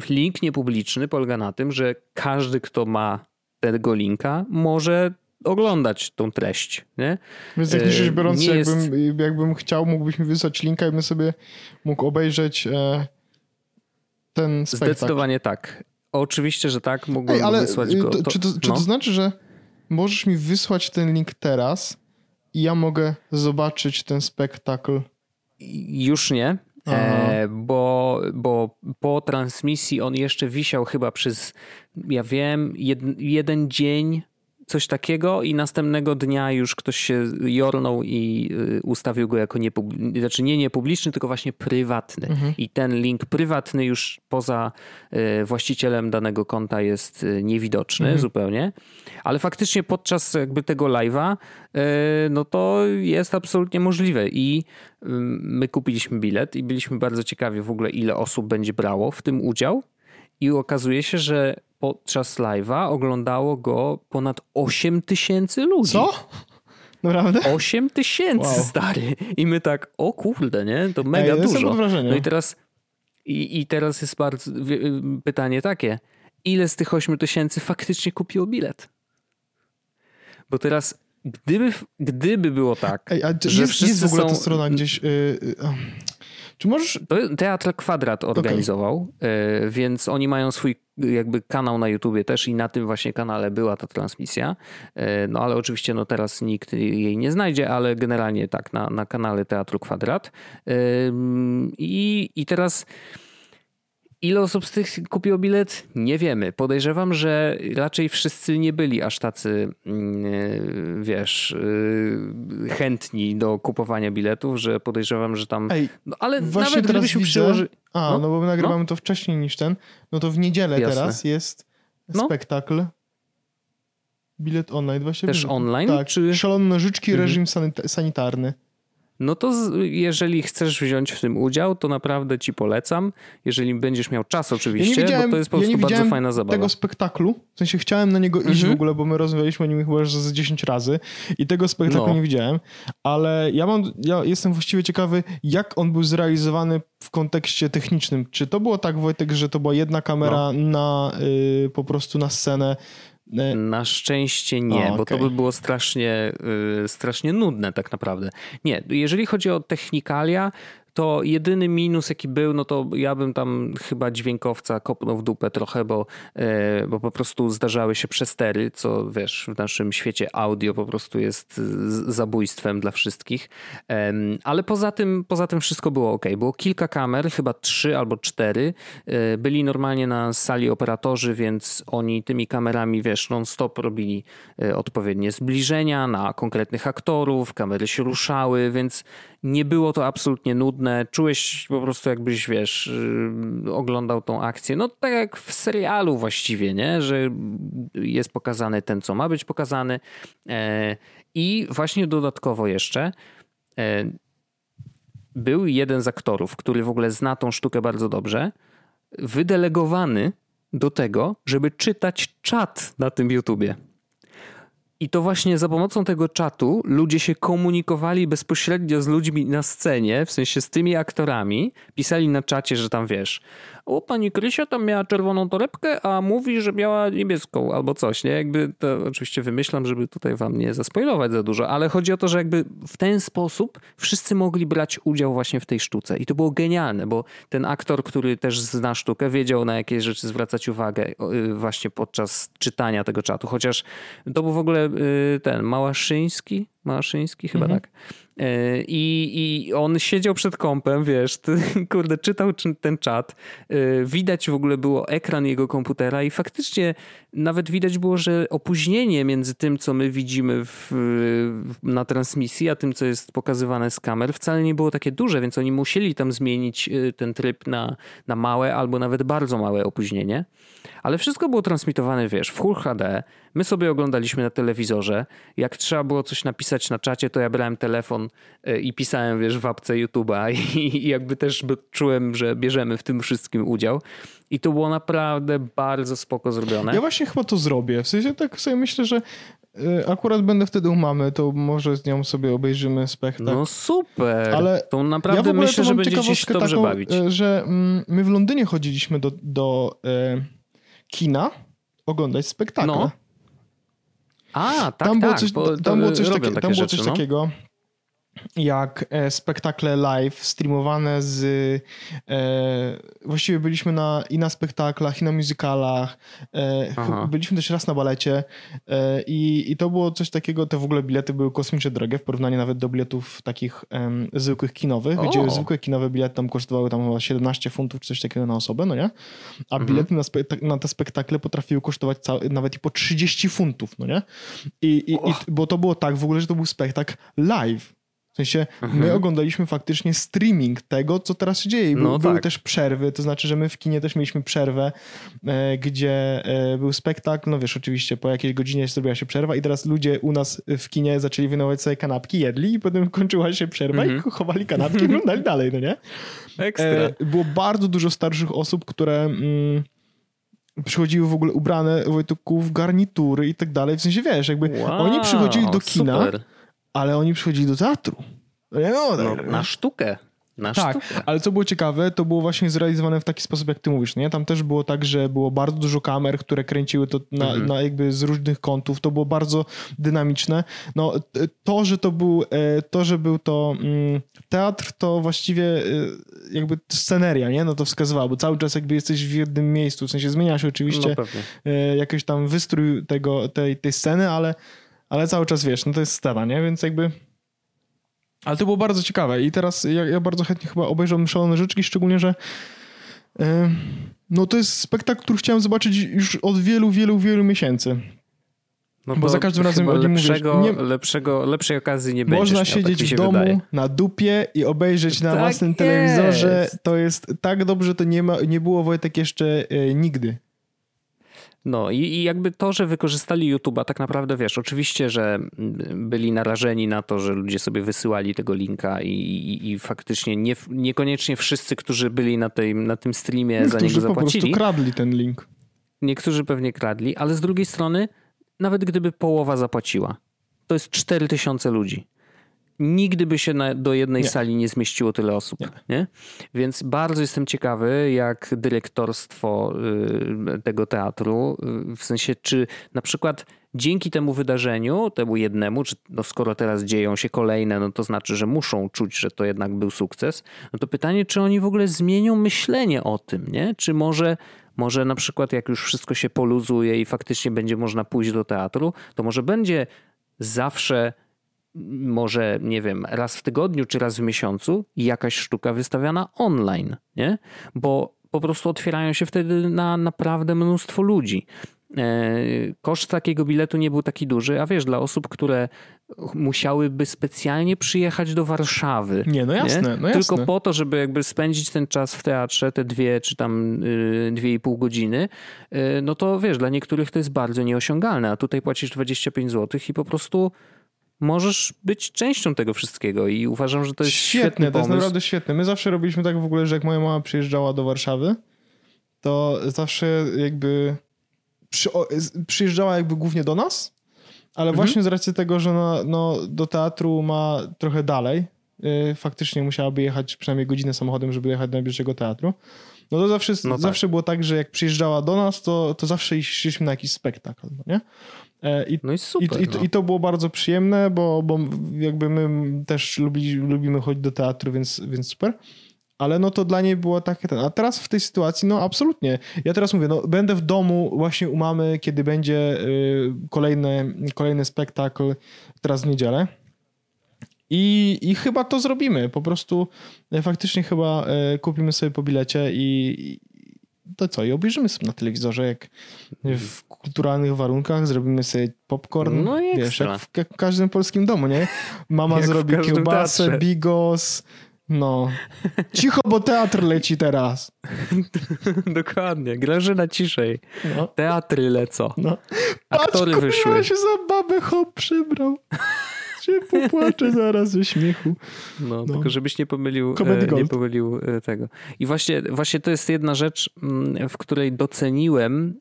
link niepubliczny polega na tym, że każdy, kto ma tego linka, może oglądać tą treść, nie? Więc technicznie rzecz biorąc, jakbym, jest... jakbym chciał, mógłbyś mi wysłać linka i bym sobie mógł obejrzeć ten spektakl. Zdecydowanie tak. Oczywiście, że tak, mógłbym Ej, ale wysłać go. To, czy to, czy no? to znaczy, że możesz mi wysłać ten link teraz i ja mogę zobaczyć ten spektakl? Już nie, e, bo, bo po transmisji on jeszcze wisiał chyba przez, ja wiem, jed, jeden dzień, coś takiego, i następnego dnia już ktoś się jornął i ustawił go jako niepubliczny, znaczy nie niepubliczny, tylko właśnie prywatny. Mhm. I ten link prywatny już poza właścicielem danego konta jest niewidoczny mhm. zupełnie. Ale faktycznie podczas jakby tego live'a no to jest absolutnie możliwe i my kupiliśmy bilet i byliśmy bardzo ciekawi w ogóle, ile osób będzie brało w tym udział, i okazuje się, że podczas live'a oglądało go ponad osiem tysięcy ludzi. Co? Naprawdę? osiem tysięcy, wow. Stary. I my tak, o kurde, nie? To mega Ej, dużo. No i teraz, i, i teraz jest bardzo pytanie takie. Ile z tych osiem tysięcy faktycznie kupiło bilet? Bo teraz, gdyby, gdyby było tak, Ej, a że jest, wszyscy jest w ogóle są... ta strona gdzieś... Yy, yy. Czy możesz... Teatr Kwadrat organizował, okay. Więc oni mają swój jakby kanał na YouTubie też i na tym właśnie kanale była ta transmisja. No ale oczywiście no teraz nikt jej nie znajdzie, ale generalnie tak, na, na kanale Teatru Kwadrat. I, i teraz... Ile osób z tych kupiło bilet? Nie wiemy. Podejrzewam, że raczej wszyscy nie byli aż tacy, wiesz, chętni do kupowania biletów, że podejrzewam, że tam... Ej, no, ale nawet gdybyśmy przyłożyli... A, no, no bo my nagrywamy no? to wcześniej niż ten. No to w niedzielę Jasne. Teraz jest spektakl. No? Bilet online. Właśnie Też bilet. online? Tak. Czy... Szalone Nożyczki, mhm. reżim sanita- sanitarny. No to z, jeżeli chcesz wziąć w tym udział, to naprawdę ci polecam. Jeżeli będziesz miał czas oczywiście, ja bo to jest po prostu ja bardzo fajna zabawa. Tego spektaklu, w sensie chciałem na niego iść mm-hmm. w ogóle, bo my rozmawialiśmy o nim chyba już z dziesięć razy i tego spektaklu no. nie widziałem, ale ja mam, ja jestem właściwie ciekawy, jak on był zrealizowany w kontekście technicznym. Czy to było tak, Wojtek, że to była jedna kamera no. na y, po prostu na scenę? Na szczęście nie, o, okay. bo to by było strasznie, strasznie nudne tak naprawdę. Nie, jeżeli chodzi o technikalia, to jedyny minus jaki był, no to ja bym tam chyba dźwiękowca kopnął w dupę trochę, bo, bo po prostu zdarzały się przestery, co wiesz, w naszym świecie audio po prostu jest zabójstwem dla wszystkich. Ale poza tym, poza tym wszystko było ok. Było kilka kamer, chyba trzy albo cztery. Byli normalnie na sali operatorzy, więc oni tymi kamerami, wiesz, non-stop robili odpowiednie zbliżenia na konkretnych aktorów, kamery się ruszały, więc nie było to absolutnie nudne. Czułeś po prostu jakbyś, wiesz, oglądał tą akcję, no tak jak w serialu właściwie, nie? Że jest pokazany ten, co ma być pokazany. I właśnie dodatkowo jeszcze był jeden z aktorów, który w ogóle zna tą sztukę bardzo dobrze, wydelegowany do tego, żeby czytać czat na tym YouTubie. I to właśnie za pomocą tego czatu ludzie się komunikowali bezpośrednio z ludźmi na scenie, w sensie z tymi aktorami. Pisali na czacie, że tam wiesz, o pani Krysia tam miała czerwoną torebkę, a mówi, że miała niebieską albo coś, nie? Jakby to oczywiście wymyślam, żeby tutaj wam nie zaspoilować za dużo, ale chodzi o to, że jakby w ten sposób wszyscy mogli brać udział właśnie w tej sztuce. I to było genialne, bo ten aktor, który też zna sztukę, wiedział na jakie rzeczy zwracać uwagę właśnie podczas czytania tego czatu. Chociaż to był w ogóle ten Małaszyński, Małaszyński chyba mhm. tak. I, I on siedział przed kompem, wiesz, ty, kurde, czytał ten czat. Widać w ogóle było ekran jego komputera i faktycznie nawet widać było, że opóźnienie między tym, co my widzimy w, na transmisji, a tym, co jest pokazywane z kamer, wcale nie było takie duże, więc oni musieli tam zmienić ten tryb na, na małe albo nawet bardzo małe opóźnienie. Ale wszystko było transmitowane, wiesz, w Full H D. My sobie oglądaliśmy na telewizorze. Jak trzeba było coś napisać na czacie, to ja brałem telefon i pisałem, wiesz, w apce YouTube'a i, i jakby też czułem, że bierzemy w tym wszystkim udział. I to było naprawdę bardzo spoko zrobione. Ja właśnie chyba to zrobię. W sensie tak sobie myślę, że akurat będę wtedy u mamy, to może z nią sobie obejrzymy spektakl. No super! Ale to naprawdę ja myślę, to że będziecie się dobrze taką, bawić. Że my w Londynie chodziliśmy do, do e, kina oglądać spektakl. No. A, tak, tam tak. Było coś, bo, tam było coś, takie, takie tam było coś rzeczy, takiego no? jak e, spektakle live streamowane z... E, właściwie byliśmy na, i na spektaklach, i na musicalach. E, byliśmy też raz na balecie. E, i, I to było coś takiego, te w ogóle bilety były kosmicznie drogie w porównaniu nawet do biletów takich em, zwykłych kinowych, o. gdzie zwykłe kinowe bilety tam kosztowały tam chyba siedemnaście funtów czy coś takiego na osobę, no nie? A bilety mhm. na, spek- na te spektakle potrafiły kosztować całe, nawet i po trzydzieści funtów, no nie? I, i, i, bo to było tak w ogóle, że to był spektakl live. W sensie mhm. my oglądaliśmy faktycznie streaming tego, co teraz się dzieje. Był, no były tak. też przerwy, to znaczy, że my w kinie też mieliśmy przerwę, e, gdzie e, był spektakl, no wiesz, oczywiście po jakiejś godzinie zrobiła się przerwa i teraz ludzie u nas w kinie zaczęli wyjmować sobie kanapki, jedli i potem kończyła się przerwa mhm. i chowali kanapki i oglądali dalej, no nie? Ekstra. E, było bardzo dużo starszych osób, które... Mm, przychodziły w ogóle ubrane, Wojtuku, w garnitury i tak dalej. W sensie, wiesz, jakby wow, oni przychodzili do kina, super. Ale oni przychodzili do teatru. No, no, na sztukę. Na tak, sztukę. Ale co było ciekawe, to było właśnie zrealizowane w taki sposób, jak ty mówisz, nie? Tam też było tak, że było bardzo dużo kamer, które kręciły to na, mhm. na jakby z różnych kątów. To było bardzo dynamiczne. No, to, że to był to, że był to teatr, to właściwie jakby sceneria, nie? No to wskazywało, bo cały czas jakby jesteś w jednym miejscu. W sensie zmienia się oczywiście no, jakiś tam wystrój tego, tej, tej sceny, ale, ale cały czas wiesz, no to jest scena, nie? Więc jakby... Ale to było bardzo ciekawe i teraz ja, ja bardzo chętnie chyba obejrzałbym Szalone Nożyczki, szczególnie, że yy, no to jest spektakl, który chciałem zobaczyć już od wielu, wielu, wielu miesięcy. No bo za każdym razem o nim lepszego, mówisz, nie, lepszego, lepszej okazji nie będzie. Można miał, siedzieć tak w domu wydaje. Na dupie i obejrzeć na tak własnym jest. Telewizorze. To jest tak dobrze, to nie, ma, nie było Wojtek jeszcze yy, nigdy. No i, i jakby to, że wykorzystali YouTube'a, tak naprawdę wiesz, oczywiście, że byli narażeni na to, że ludzie sobie wysyłali tego linka i, i, i faktycznie nie, niekoniecznie wszyscy, którzy byli na, tej, na tym streamie niektórzy za niego zapłacili. Niektórzy po prostu kradli ten link. Niektórzy pewnie kradli, ale z drugiej strony nawet gdyby połowa zapłaciła, to jest cztery tysiące ludzi. nigdy by się na, do jednej nie. sali nie zmieściło tyle osób. Nie. Nie? Więc bardzo jestem ciekawy, jak dyrektorstwo y, tego teatru, y, w sensie czy na przykład dzięki temu wydarzeniu, temu jednemu, czy, no skoro teraz dzieją się kolejne, no to znaczy, że muszą czuć, że to jednak był sukces, no to pytanie, czy oni w ogóle zmienią myślenie o tym, nie? Czy może... Może na przykład jak już wszystko się poluzuje i faktycznie będzie można pójść do teatru, to może będzie zawsze, może nie wiem, raz w tygodniu czy raz w miesiącu jakaś sztuka wystawiana online, nie? Bo po prostu otwierają się wtedy na naprawdę mnóstwo ludzi. Koszt takiego biletu nie był taki duży, a wiesz, dla osób, które musiałyby specjalnie przyjechać do Warszawy. Nie, no jasne. Nie? No jasne. Tylko po to, żeby jakby spędzić ten czas w teatrze, te dwie czy tam y, dwie i pół godziny, y, no to wiesz, dla niektórych to jest bardzo nieosiągalne, a tutaj płacisz dwadzieścia pięć złotych i po prostu możesz być częścią tego wszystkiego i uważam, że to jest świetny, świetny pomysł. To jest naprawdę świetne. My zawsze robiliśmy tak w ogóle, że jak moja mama przyjeżdżała do Warszawy, to zawsze jakby... przyjeżdżała jakby głównie do nas, ale mhm. właśnie z racji tego, że no, no do teatru ma trochę dalej, yy, faktycznie musiałaby jechać przynajmniej godzinę samochodem, żeby jechać do najbliższego teatru. No to zawsze, no tak. zawsze było tak, że jak przyjeżdżała do nas, to, to zawsze szliśmy na jakiś spektakl, nie? I, no i, super, i, no. i, i to było bardzo przyjemne, bo, bo jakby my też lubi, lubimy chodzić do teatru, więc, więc super. Ale no to dla niej było takie ten. A teraz w tej sytuacji, no absolutnie. Ja teraz mówię, no będę w domu właśnie u mamy, kiedy będzie y, kolejny, kolejny spektakl teraz w niedzielę. I, i chyba to zrobimy. Po prostu y, faktycznie chyba y, kupimy sobie po bilecie i, i to co? I obejrzymy sobie na telewizorze, jak w kulturalnych warunkach zrobimy sobie popcorn. No i wiesz, jak w, jak w każdym polskim domu, nie? Mama zrobi kiełbasę, teatrze. Bigos... No. Cicho, bo teatr leci teraz. Dokładnie. Grażyna ciszej. No. Teatry lecą. No. Aktory patrz, wyszły. Patrz, się za babę hop przybrał. Się popłaczę zaraz ze śmiechu. No, no. Tylko żebyś nie pomylił, nie pomylił tego. I właśnie, właśnie to jest jedna rzecz, w której doceniłem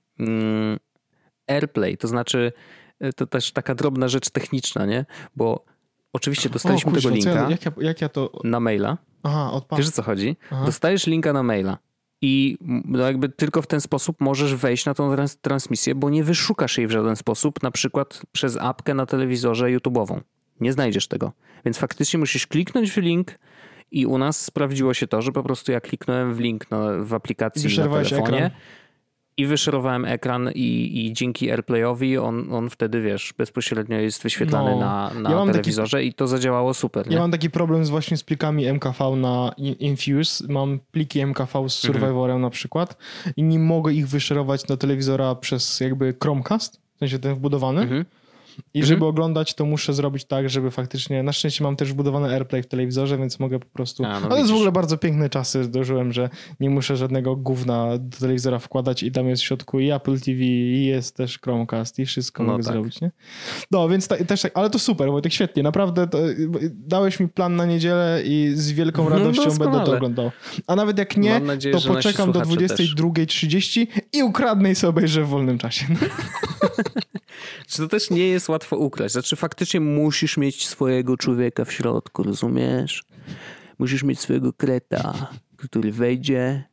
AirPlay. To znaczy, to też taka drobna rzecz techniczna, nie? Bo oczywiście dostaliśmy o, kurczę, tego linka jak ja, jak ja to... na maila. Aha, odpadł. Wiesz, o co chodzi? Aha. Dostajesz linka na maila i no jakby tylko w ten sposób możesz wejść na tą trans- transmisję, bo nie wyszukasz jej w żaden sposób, na przykład przez apkę na telewizorze YouTube'ową. Nie znajdziesz tego. Więc faktycznie musisz kliknąć w link i u nas sprawdziło się to, że po prostu ja kliknąłem w link na, w aplikacji na telefonie. Ekran. I wyszerowałem ekran i, i dzięki AirPlayowi on, on wtedy, wiesz, bezpośrednio jest wyświetlany no. na, na ja telewizorze taki, i to zadziałało super. Ja nie? mam taki problem z właśnie z plikami M K V na Infuse. Mam pliki M K V z Survivorem mhm. na przykład i nie mogę ich wyszerować do telewizora przez jakby Chromecast, w sensie ten wbudowany. Mhm. I mhm. żeby oglądać, to muszę zrobić tak, żeby faktycznie... Na szczęście mam też wbudowany AirPlay w telewizorze, więc mogę po prostu... A, no ale jest w ogóle bardzo piękne czasy. Dożyłem, że nie muszę żadnego gówna do telewizora wkładać i tam jest w środku i Apple T V, i jest też Chromecast i wszystko no mogę tak. zrobić, nie? No, więc ta, też tak. Ale to super, Wojtek, świetnie. Naprawdę to, dałeś mi plan na niedzielę i z wielką radością no, będę to oglądał. A nawet jak nie, nadzieję, to poczekam do dwudziestej drugiej trzydzieści i ukradnę i sobie obejrzę w wolnym czasie. No. Czy to też nie jest łatwo ukraść? Znaczy faktycznie musisz mieć swojego człowieka w środku, rozumiesz? Musisz mieć swojego kreta, który wejdzie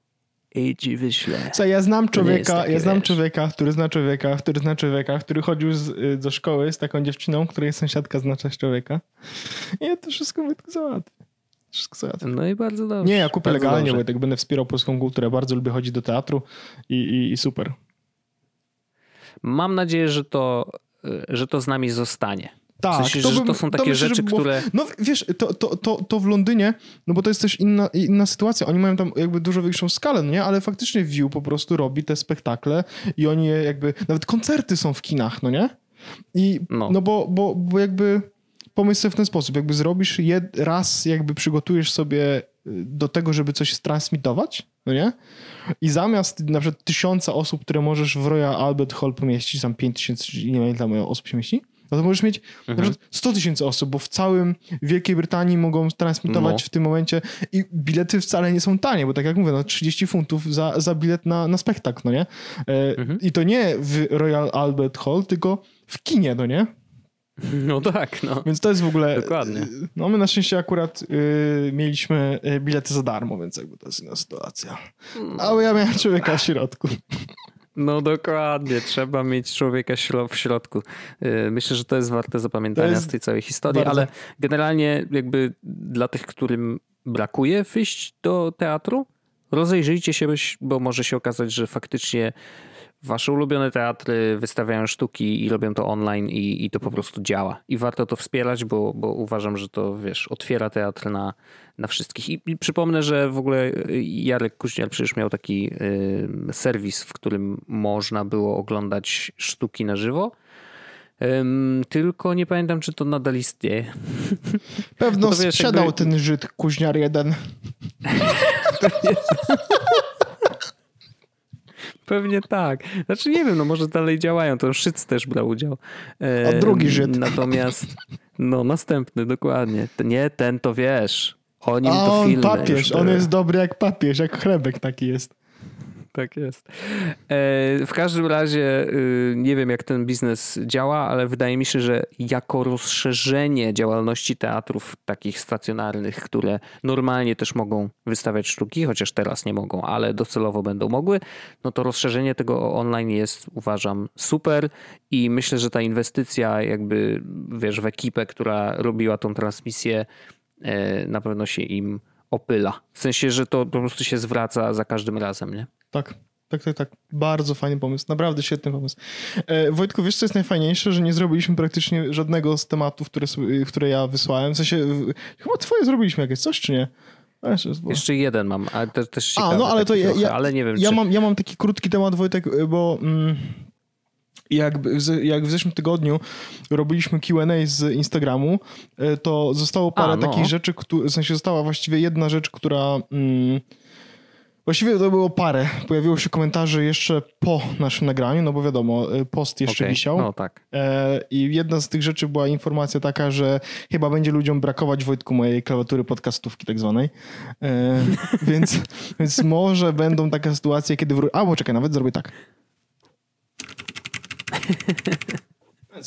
i ci wyśle. Co, ja znam człowieka, takie, ja znam wiesz. człowieka, który zna człowieka, który zna człowieka, który chodził z, do szkoły z taką dziewczyną, której sąsiadka zna człowieka. I ja to wszystko załatwię. No i bardzo dobrze. Nie, ja kupię bardzo legalnie, bo tak będę wspierał polską kulturę. Bardzo lubię chodzić do teatru i, i, i super. Mam nadzieję, że to, że to z nami zostanie. Tak. W sensie, to, bym, że to są takie to myślę, rzeczy, było, które... No wiesz, to, to, to, to w Londynie, no bo to jest też inna, inna sytuacja. Oni mają tam jakby dużo większą skalę, nie? Ale faktycznie View po prostu robi te spektakle i oni je jakby... Nawet koncerty są w kinach, no nie? I no, no bo, bo, bo jakby... Pomyśl sobie w ten sposób. Jakby zrobisz jed, raz, jakby przygotujesz sobie do tego, żeby coś transmitować, no nie? I zamiast na przykład tysiąca osób, które możesz w Royal Albert Hall pomieścić, tam pięć tysięcy, nie wiem, ile osób się mieści, no to możesz mieć mhm. na przykład sto tysięcy osób, bo w całym Wielkiej Brytanii mogą transmitować no. w tym momencie i bilety wcale nie są tanie, bo tak jak mówię, no trzydzieści funtów za, za bilet na, na spektakl, no nie? E, mhm. I to nie w Royal Albert Hall, tylko w kinie, no nie? No tak, no. Więc to jest w ogóle... Dokładnie. No my na szczęście akurat yy, mieliśmy bilety za darmo, więc jakby to jest inna sytuacja. Ale ja miałem człowieka w środku. No dokładnie, trzeba mieć człowieka w środku. Myślę, że to jest warte zapamiętania z tej całej historii, bardzo... ale generalnie jakby dla tych, którym brakuje wyjść do teatru, rozejrzyjcie się, bo może się okazać, że faktycznie wasze ulubione teatry wystawiają sztuki i robią to online i, i to po prostu działa. I warto to wspierać, bo, bo uważam, że to, wiesz, otwiera teatr na, na wszystkich. I, I przypomnę, że w ogóle Jarek Kuźniar przecież miał taki y, serwis, w którym można było oglądać sztuki na żywo. Ym, tylko nie pamiętam, czy to nadal istnieje. Pewno wiesz, sprzedał jakby... ten Żyd Kuźniar jeden. Pewnie tak. Znaczy nie wiem, no może dalej działają. To Szyc też brał udział. E, A drugi Żyd. Natomiast, no następny, dokładnie. Nie, ten to wiesz. O nim A to on filmy. Papież, on jest dobry jak papież, jak chlebek taki jest. Tak jest. E, w każdym razie y, nie wiem, jak ten biznes działa, ale wydaje mi się, że jako rozszerzenie działalności teatrów takich stacjonarnych, które normalnie też mogą wystawiać sztuki, chociaż teraz nie mogą, ale docelowo będą mogły, no to rozszerzenie tego online jest, uważam, super i myślę, że ta inwestycja jakby, wiesz, w ekipę, która robiła tą transmisję, y, na pewno się im opyla. W sensie, że to po prostu się zwraca za każdym razem, nie? Tak, tak, tak, tak. Bardzo fajny pomysł. Naprawdę świetny pomysł. E, Wojtku, wiesz co jest najfajniejsze? Że nie zrobiliśmy praktycznie żadnego z tematów, które, które ja wysłałem. W sensie, w, chyba twoje zrobiliśmy jakieś coś, czy nie? A, jeszcze, jeszcze jeden mam, ale to, też ciekawe. A, no ale to ja, trochę, ja, ale nie wiem, ja, czy... mam, ja mam taki krótki temat, Wojtek, bo... Mm... Jakby, jak w zeszłym tygodniu robiliśmy Q and A z Instagramu, to zostało parę A, no. takich rzeczy, w sensie została właściwie jedna rzecz, która... Mm, właściwie to było parę. Pojawiło się komentarze jeszcze po naszym nagraniu, no bo wiadomo, post jeszcze okay. wisiał. No, tak. I jedna z tych rzeczy była informacja taka, że chyba będzie ludziom brakować, Wojtku, mojej klawiatury podcastówki tak zwanej. Więc, więc może będą taka sytuacja, kiedy... Wró- A, bo czekaj, nawet zrobię tak.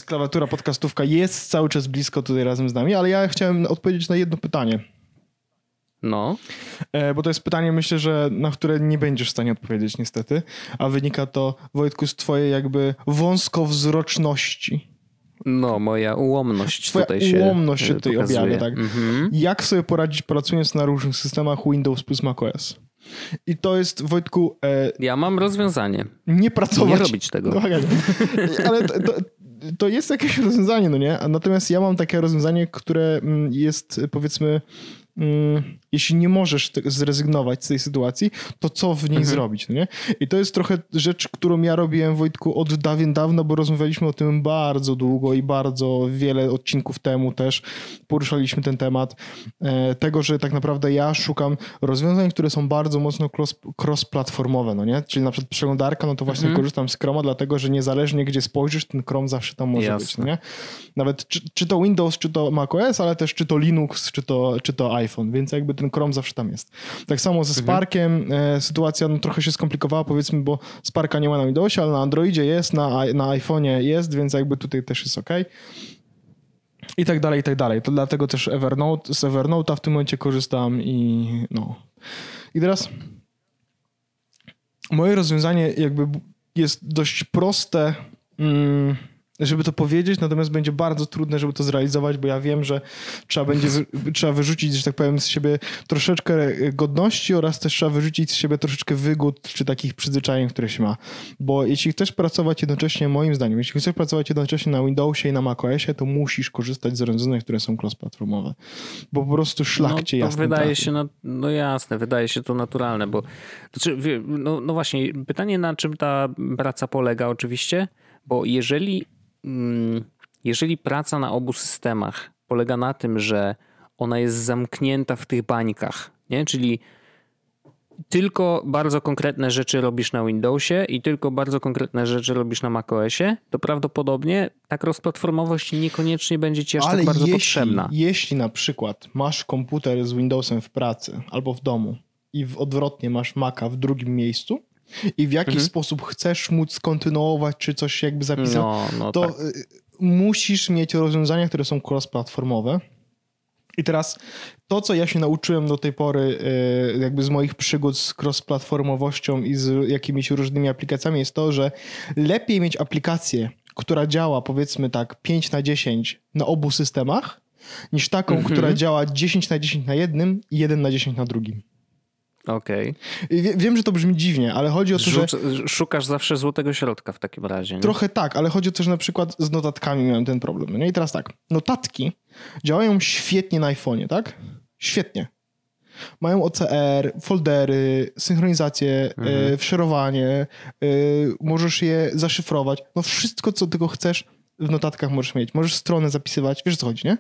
Klawiatura podcastówka jest cały czas blisko tutaj razem z nami, ale ja chciałem odpowiedzieć na jedno pytanie. No. Bo to jest pytanie, myślę, że na które nie będziesz w stanie odpowiedzieć niestety, a wynika to, Wojtku, z twojej jakby wąskowzroczności. No, moja ułomność Twoja tutaj się ułomność się tutaj objawia, tak. Mm-hmm. Jak sobie poradzić pracując na różnych systemach Windows plus macOS? I to jest, Wojtku... E, ja mam rozwiązanie. Nie pracować. Nie robić tego. No, ale to, to, to jest jakieś rozwiązanie, no nie? Natomiast ja mam takie rozwiązanie, które jest, powiedzmy, mm, jeśli nie możesz zrezygnować z tej sytuacji, to co w niej mhm. zrobić, no nie? I to jest trochę rzecz, którą ja robiłem, Wojtku, od dawien dawna, bo rozmawialiśmy o tym bardzo długo i bardzo wiele odcinków temu też poruszaliśmy ten temat e, tego, że tak naprawdę ja szukam rozwiązań, które są bardzo mocno cross, cross-platformowe, no nie? Czyli na przykład przeglądarka, no to właśnie mhm. korzystam z Chroma, dlatego, że niezależnie gdzie spojrzysz, ten Chrome zawsze tam może Jasne. być, no nie? Nawet czy, czy to Windows, czy to macOS, ale też czy to Linux, czy to, czy to iPhone, więc jakby ten Chrome zawsze tam jest. Tak samo ze Sparkiem mhm. sytuacja no, trochę się skomplikowała, powiedzmy, bo Sparka nie ma na Windowsie, ale na Androidzie jest, na, na iPhone'ie jest, więc jakby tutaj też jest okej. I tak dalej, i tak dalej. To dlatego też Evernote, z Evernote'a w tym momencie korzystam i no. I teraz moje rozwiązanie jakby jest dość proste, mm, żeby to powiedzieć, natomiast będzie bardzo trudne, żeby to zrealizować, bo ja wiem, że trzeba będzie wy- trzeba wyrzucić, że tak powiem, z siebie troszeczkę godności oraz też trzeba wyrzucić z siebie troszeczkę wygód czy takich przyzwyczajeń, które się ma. Bo jeśli chcesz pracować jednocześnie, moim zdaniem, jeśli chcesz pracować jednocześnie na Windowsie i na macOSie, to musisz korzystać z rozwiązań, które są cross-platformowe. Bo po prostu szlak cię no, jasny wydaje trafi. Się na, no jasne, wydaje się to naturalne, bo znaczy, no, no właśnie, pytanie, na czym ta praca polega oczywiście, bo jeżeli Jeżeli praca na obu systemach polega na tym, że ona jest zamknięta w tych bańkach, nie? Czyli tylko bardzo konkretne rzeczy robisz na Windowsie i tylko bardzo konkretne rzeczy robisz na macOSie, to prawdopodobnie ta cross-platformowość niekoniecznie będzie ci aż Ale tak bardzo jeśli, potrzebna. Jeśli na przykład masz komputer z Windowsem w pracy albo w domu i w odwrotnie masz Maca w drugim miejscu, i w jakiś mhm. sposób chcesz móc kontynuować, czy coś jakby zapisać, no, no, to tak. musisz mieć rozwiązania, które są cross-platformowe. I teraz to, co ja się nauczyłem do tej pory jakby z moich przygód z cross-platformowością i z jakimiś różnymi aplikacjami, jest to, że lepiej mieć aplikację, która działa powiedzmy tak pięć na dziesięć na obu systemach, niż taką, mm-hmm. która działa dziesięć na dziesięć na jednym i jeden na dziesięć na drugim. Okej. Okay. Wiem, że to brzmi dziwnie, ale chodzi o to, Rzuc- że... Szukasz zawsze złotego środka w takim razie. Nie? Trochę tak, ale chodzi o to, że na przykład z notatkami miałem ten problem. No i teraz tak, notatki działają świetnie na iPhone'ie, tak? Świetnie. Mają O C R, foldery, synchronizację, mhm. y, szerowanie, y, możesz je zaszyfrować. No wszystko, co tylko chcesz, w notatkach możesz mieć. Możesz stronę zapisywać. Wiesz, o co chodzi, nie?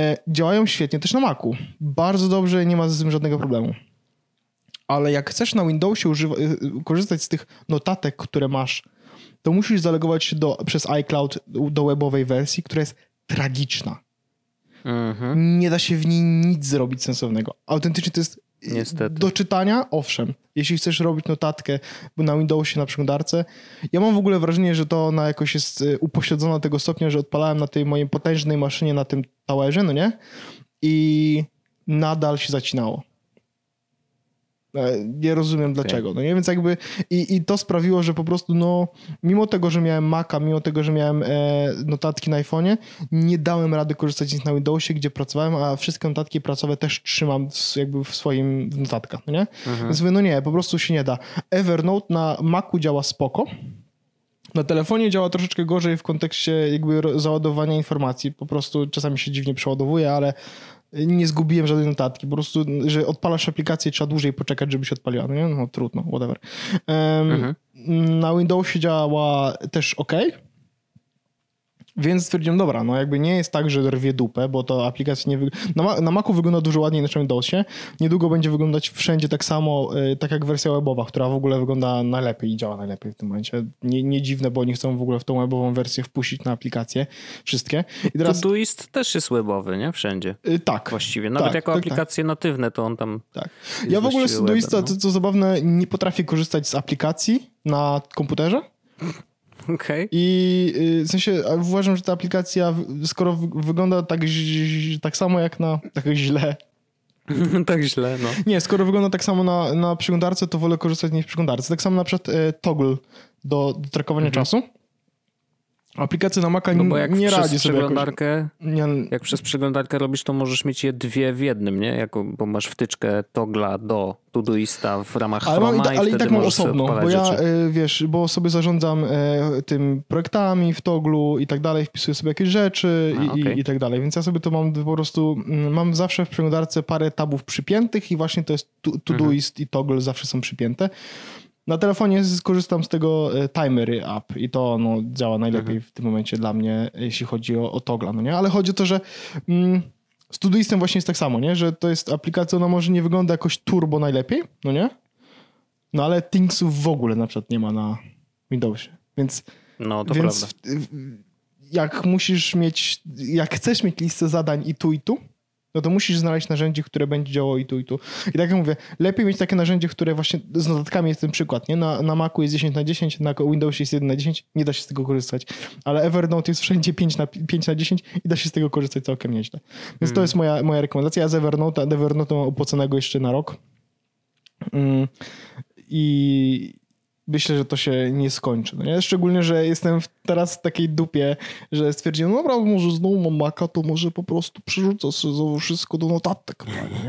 Y, działają świetnie też na Macu. Bardzo dobrze, nie ma z tym żadnego problemu. Ale jak chcesz na Windowsie używa- korzystać z tych notatek, które masz, to musisz zalogować się do, przez iCloud do webowej wersji, która jest tragiczna. Mhm. Nie da się w niej nic zrobić sensownego. Autentycznie to jest niestety do czytania, owszem. Jeśli chcesz robić notatkę na Windowsie, na przeglądarce. Ja mam w ogóle wrażenie, że to ona jakoś jest upośledzona tego stopnia, że odpalałem na tej mojej potężnej maszynie, na tym towerze, no nie? I nadal się zacinało. Nie rozumiem dlaczego. No nie? Więc jakby i, i to sprawiło, że po prostu no mimo tego, że miałem Maca, mimo tego, że miałem e, notatki na iPhone'ie, nie dałem rady korzystać z nich na Windowsie, gdzie pracowałem, a wszystkie notatki pracowe też trzymam w, jakby w swoim notatkach. No nie? Mhm. Więc mówię, no nie, po prostu się nie da. Evernote na Macu działa spoko. Na telefonie działa troszeczkę gorzej w kontekście jakby załadowania informacji. Po prostu czasami się dziwnie przeładowuje, ale nie zgubiłem żadnej notatki. Po prostu, że odpalasz aplikację, trzeba dłużej poczekać, żeby się odpaliła. No, nie? No trudno, whatever. Um, mhm. Na Windowsie działa też ok. Więc stwierdziłem, dobra, no jakby nie jest tak, że rwie dupę, bo to aplikacja nie... Wyg... Na, na Macu wygląda dużo ładniej niż na Windowsie. Niedługo będzie wyglądać wszędzie tak samo, yy, tak jak wersja webowa, która w ogóle wygląda najlepiej i działa najlepiej w tym momencie. Nie, nie dziwne, bo oni chcą w ogóle w tą webową wersję wpuścić na aplikacje wszystkie. I teraz... Todoist też jest webowy, nie? Wszędzie. Yy, tak. Właściwie. Nawet tak, jako tak, aplikacje tak. natywne, to on tam... Tak. Ja w ogóle z Todoista, no. co, co zabawne, nie potrafię korzystać z aplikacji na komputerze. Okay. I w sensie uważam, że ta aplikacja, skoro wygląda tak, tak samo jak na... Tak źle. tak źle, no. Nie, skoro wygląda tak samo na, na przeglądarce, to wolę korzystać niż w przeglądarce. Tak samo na przykład e, Toggl do, do trakowania mhm. czasu. Aplikacja na Maca no bo jak nie radzi sobie przeglądarkę, jakoś... Jak przez przeglądarkę robisz, to możesz mieć je dwie w jednym, nie? Jako, bo masz wtyczkę Toggla do Todoista w ramach Chroma i, ta, ale i tak mam osobną, bo ja, rzeczy. wiesz, bo sobie zarządzam e, tym projektami w Togglu i tak dalej, wpisuję sobie jakieś rzeczy A, i, okay. i tak dalej, więc ja sobie to mam po prostu, mam zawsze w przeglądarce parę tabów przypiętych i właśnie to jest Todoist mhm. i Toggl zawsze są przypięte. Na telefonie skorzystam z tego Timery app i to no, działa najlepiej w tym momencie dla mnie, jeśli chodzi o, o Toggla, no nie? Ale chodzi o to, że mm, z Todoistem właśnie jest tak samo, nie? Że to jest aplikacja, ona może nie wygląda jakoś turbo najlepiej, no nie? No ale Thingsów w ogóle na przykład nie ma na Windowsie, więc... No to więc prawda. W, jak musisz mieć, jak chcesz mieć listę zadań i tu i tu, no to musisz znaleźć narzędzie, które będzie działało i tu, i tu. I tak jak mówię, lepiej mieć takie narzędzie, które właśnie z notatkami jest ten przykład, nie? Na, na Macu jest dziesięć na dziesięć, na Windowsie jest jeden na dziesięć, nie da się z tego korzystać. Ale Evernote jest wszędzie pięć na dziesięć i da się z tego korzystać całkiem nieźle. Więc hmm. to jest moja, moja rekomendacja. Ja z Evernote, Evernote mam opłaconego jeszcze na rok. Mm. I... Myślę, że to się nie skończy. No nie? Szczególnie, że jestem teraz w takiej dupie, że stwierdziłem, no dobra, może znowu mam Maca, to może po prostu przerzucę sobie wszystko do notatek.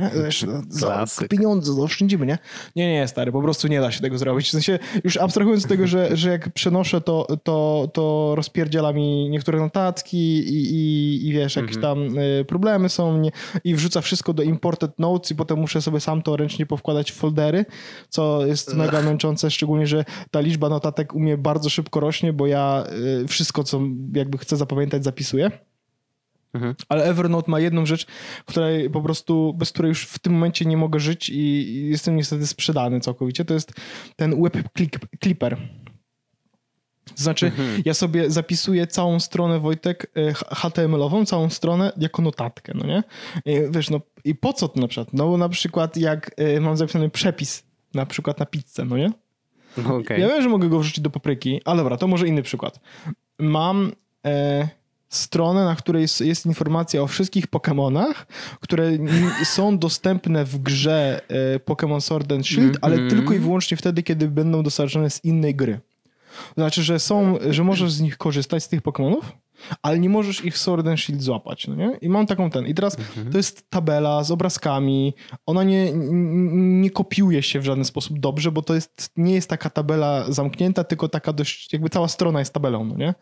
Nie? Wiesz, za pieniądze zaoszczędzimy, nie? Nie, nie, stary, po prostu nie da się tego zrobić. W sensie, już abstrahując od tego, że, że jak przenoszę, to, to, to rozpierdziela mi niektóre notatki i, i, i wiesz, jakieś mhm. tam y, problemy są nie, i wrzuca wszystko do Imported Notes i potem muszę sobie sam to ręcznie powkładać w foldery, co jest mega męczące, szczególnie, że ta liczba notatek u mnie bardzo szybko rośnie, bo ja wszystko, co jakby chcę zapamiętać, zapisuję. Mhm. Ale Evernote ma jedną rzecz, której po prostu, bez której już w tym momencie nie mogę żyć i jestem niestety sprzedany całkowicie. To jest ten web clipper. To znaczy, mhm. ja sobie zapisuję całą stronę, Wojtek, H T M L-ową, całą stronę jako notatkę, no nie? Wiesz, no i po co to na przykład? No bo na przykład jak mam zapisany przepis, na przykład na pizzę, no nie? Okay. Ja wiem, że mogę go wrzucić do papryki, ale dobra, to może inny przykład. Mam e, stronę, na której jest informacja o wszystkich Pokemonach, które są dostępne w grze e, Pokémon Sword and Shield, mm-hmm. ale tylko i wyłącznie wtedy, kiedy będą dostarczone z innej gry. Znaczy, że są, że możesz z nich korzystać, z tych Pokemonów, ale nie możesz ich w Sword and Shield złapać, no nie? I mam taką ten. I teraz mhm. to jest tabela z obrazkami. Ona nie, nie kopiuje się w żaden sposób dobrze, bo to jest, nie jest taka tabela zamknięta, tylko taka dość, jakby cała strona jest tabelą, no nie?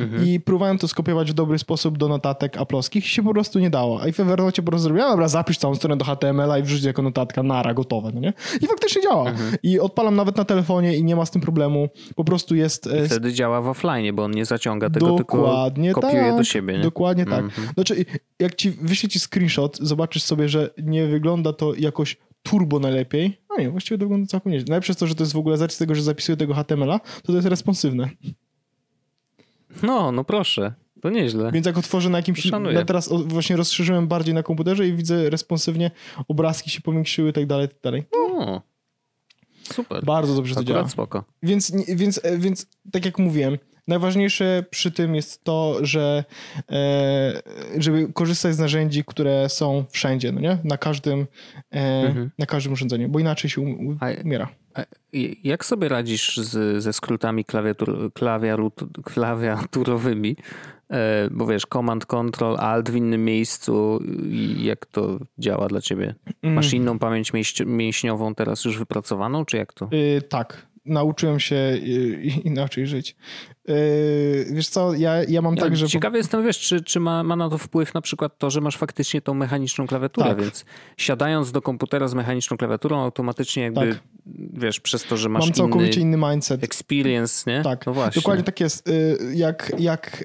Mhm. I próbowałem to skopiować w dobry sposób do notatek aploskich i się po prostu nie dało. A i w Evernote po prostu zrobiłem, dobra, zapisz całą stronę do H T M L a i wrzuć jako notatka, nara, gotowe, no nie? I faktycznie działa. Mhm. I odpalam nawet na telefonie i nie ma z tym problemu. Po prostu jest... I wtedy działa w offline, bo on nie zaciąga tego, dokładnie tylko kopiuje tak, do siebie. Nie? Dokładnie tak. Mhm. Znaczy, jak ci wyśle ci screenshot, zobaczysz sobie, że nie wygląda to jakoś turbo najlepiej. No nie, właściwie to wygląda całkiem nieźle. Najlepsze jest to, że to jest w ogóle, z tego, że zapisuję tego H T M L a, to to jest responsywne. No, no proszę, to nieźle. Więc jak otworzę na jakimś... Ja teraz właśnie rozszerzyłem bardziej na komputerze i widzę responsywnie, obrazki się powiększyły i tak dalej, tak dalej. No, super. Bardzo dobrze to działa. Spoko. Więc, więc, więc tak jak mówiłem, najważniejsze przy tym jest to, że e, żeby korzystać z narzędzi, które są wszędzie, no nie? Na każdym, e, mhm. na każdym urządzeniu, bo inaczej się um, umiera. A jak sobie radzisz z, ze skrótami klawiatur, klawiatur, klawiaturowymi? E, bo wiesz, command, control, alt w innym miejscu. I jak to działa dla ciebie? Masz inną pamięć mięś- mięśniową teraz już wypracowaną, czy jak to? Yy, tak. Nauczyłem się inaczej żyć. Wiesz co, ja, ja mam ja tak, że... Ciekawy jestem, wiesz, czy, czy ma, ma na to wpływ na przykład to, że masz faktycznie tą mechaniczną klawiaturę, tak. Więc siadając do komputera z mechaniczną klawiaturą automatycznie jakby, tak. Wiesz, przez to, że masz mam całkowicie inny, inny mindset. Experience, nie? Tak, no właśnie. Dokładnie tak jest. Jak, jak